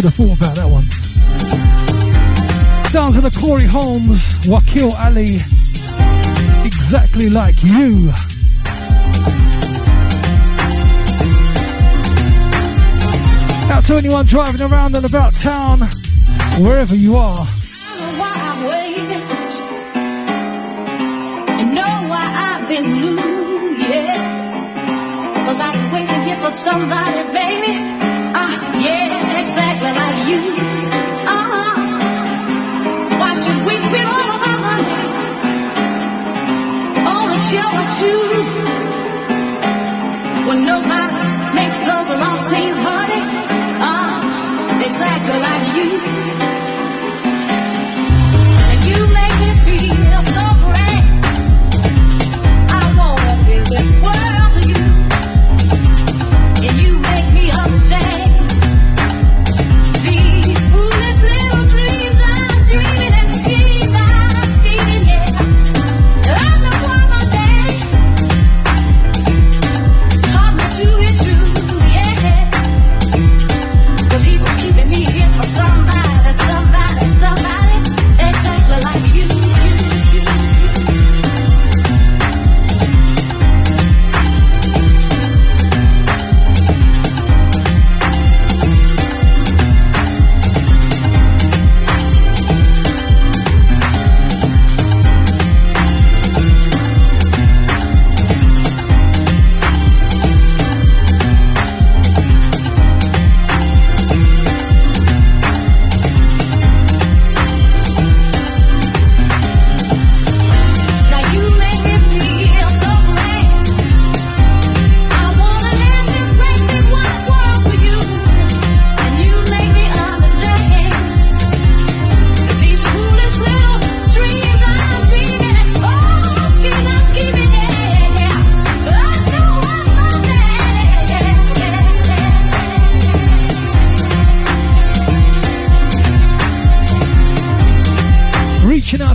have thought about that one. Sounds of the Corey Holmes, Wakil Ali, Exactly Like You. Out to anyone driving around and about town, wherever you are. Blue, yeah, 'cause I've been waiting here for somebody, baby. Yeah, exactly like you. Why should we spend all of our money on a show or two when nobody makes us love scenes, honey? Exactly like you. And you make me feel so great. This world to you, and you make me understand these foolish little dreams I'm dreaming and schemes I'm scheming, yeah. I know why my daddy taught me to be true, yeah, 'cause he was keeping me here for somebody, somebody, somebody exactly like you.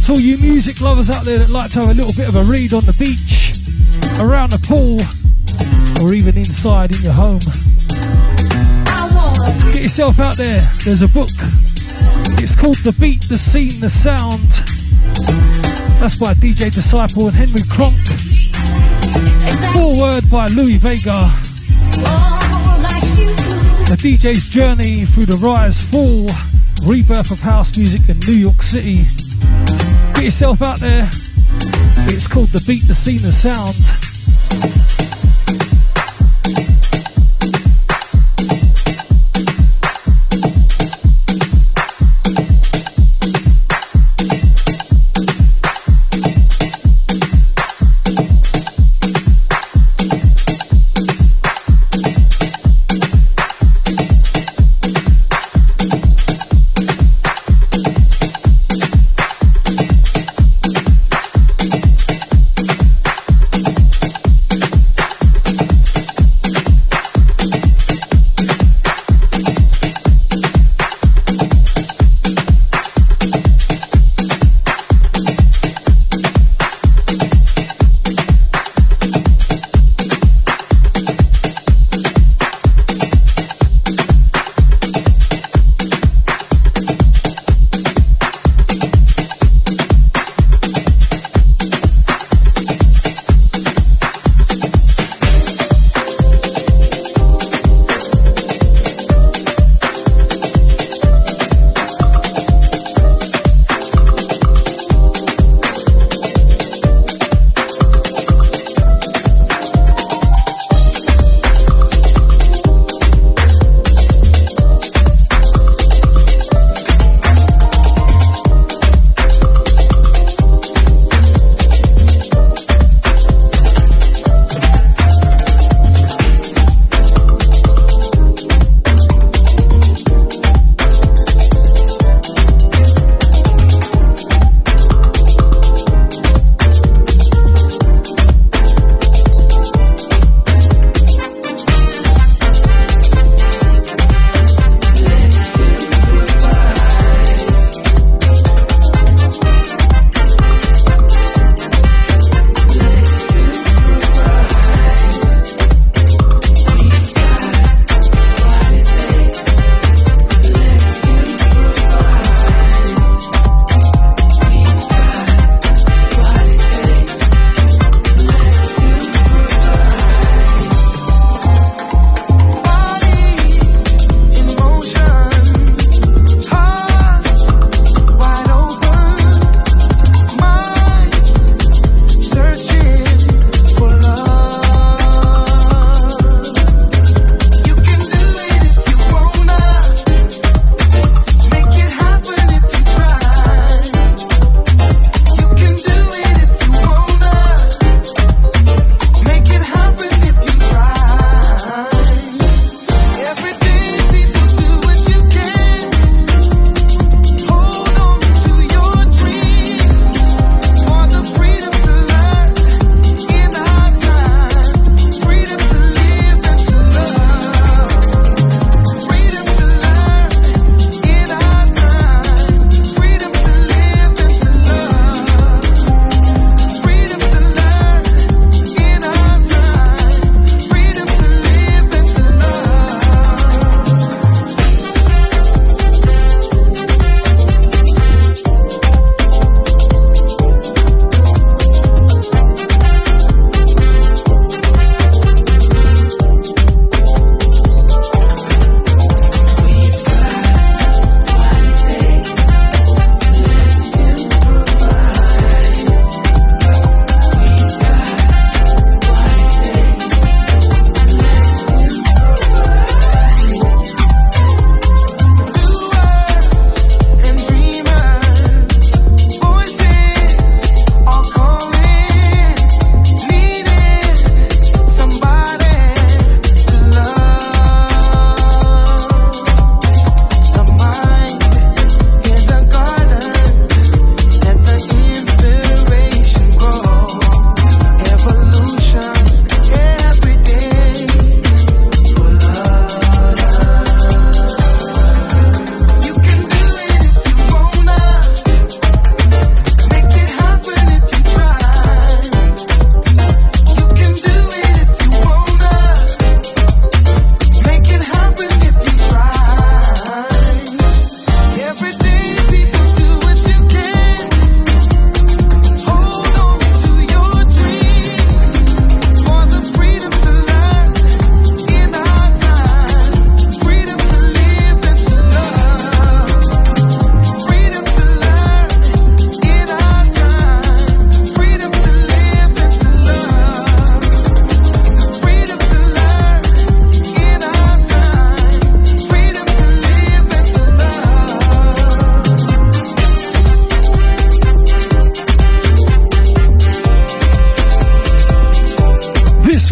To all you music lovers out there that like to have a little bit of a read on the beach, around the pool, or even inside in your home. Get yourself out there. There's a book. It's called The Beat, The Scene, The Sound. That's by DJ Disciple and Henry Cronk. Foreword by Louis Vega. The DJ's journey through the rise, fall, rebirth of house music in New York City. Get yourself out there. It's called The Beat, The Scene, The Sound.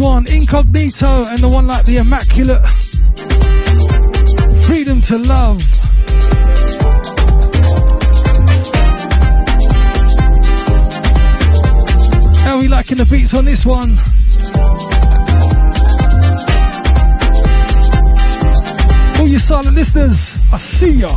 one, Incognito, and the one like the Immaculate, Freedom to Love. How are we liking the beats on this one? All you silent listeners, I see ya.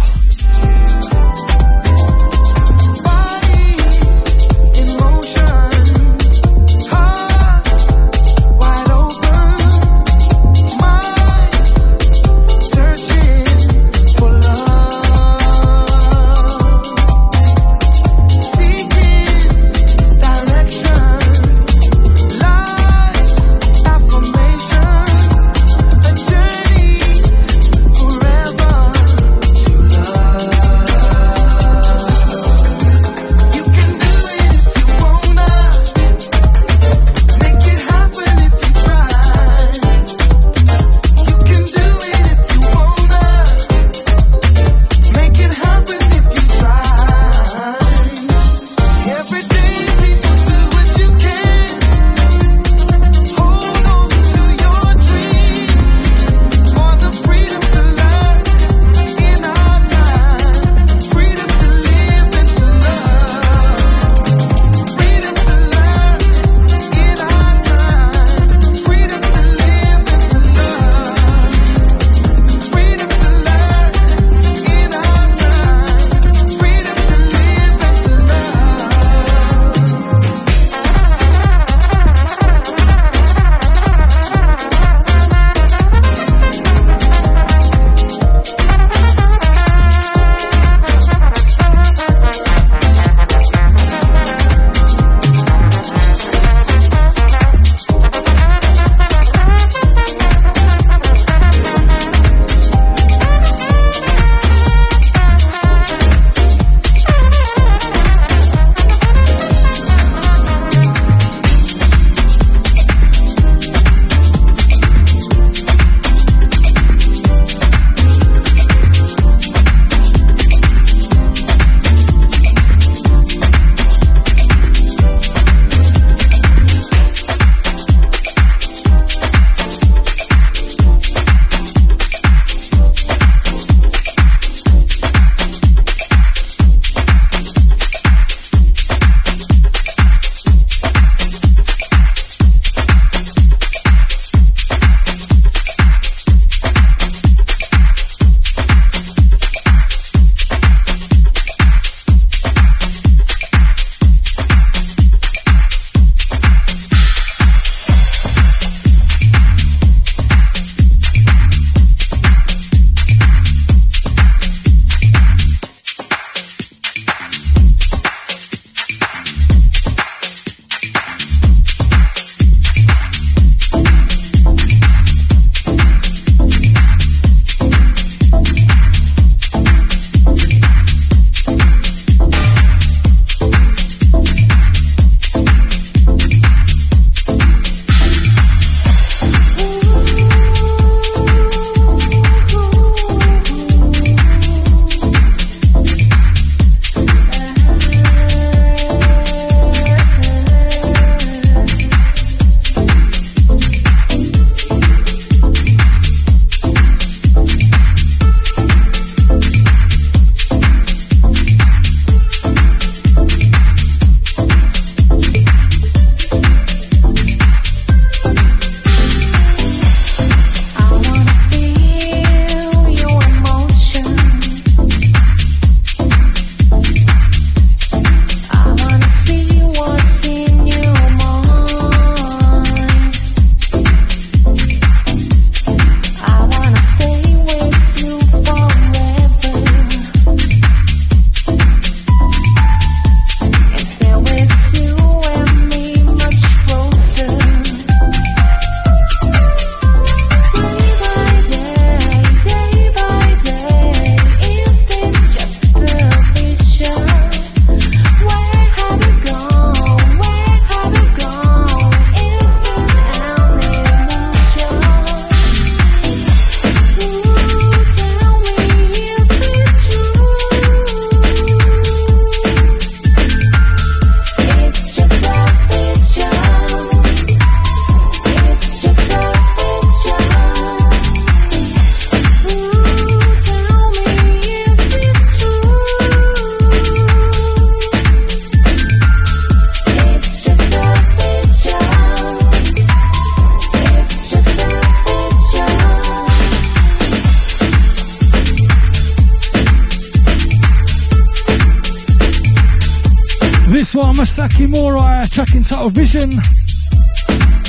this one, Masaki Morai, track entitled Vision.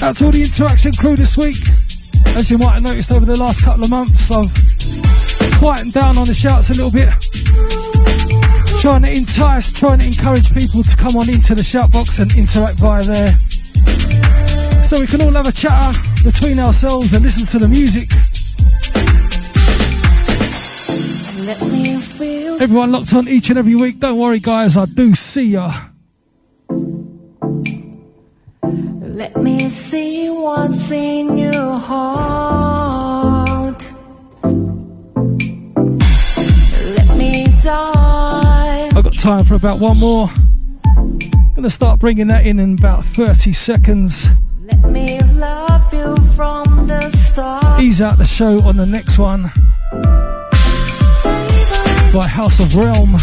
Out to all the interaction crew this week. As you might have noticed over the last couple of months, I've quietened down on the shouts a little bit. Trying to entice, trying to encourage people to come on into the shout box and interact via there. So we can all have a chatter between ourselves and listen to the music. Everyone locked on each and every week. Don't worry, guys, I do see ya. Let me see what's in your heart. Let me die. I've got time for about one more. I'm gonna start bringing that in about 30 seconds. Let me love you from the start. Ease out the show on the next one. By House of Realm.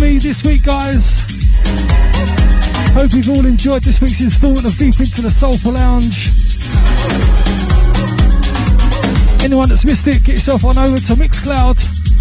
Me this week, guys. Hope you've all enjoyed this week's instalment of Deep Into the Soulful Lounge. Anyone that's missed it, get yourself on over to Mixcloud.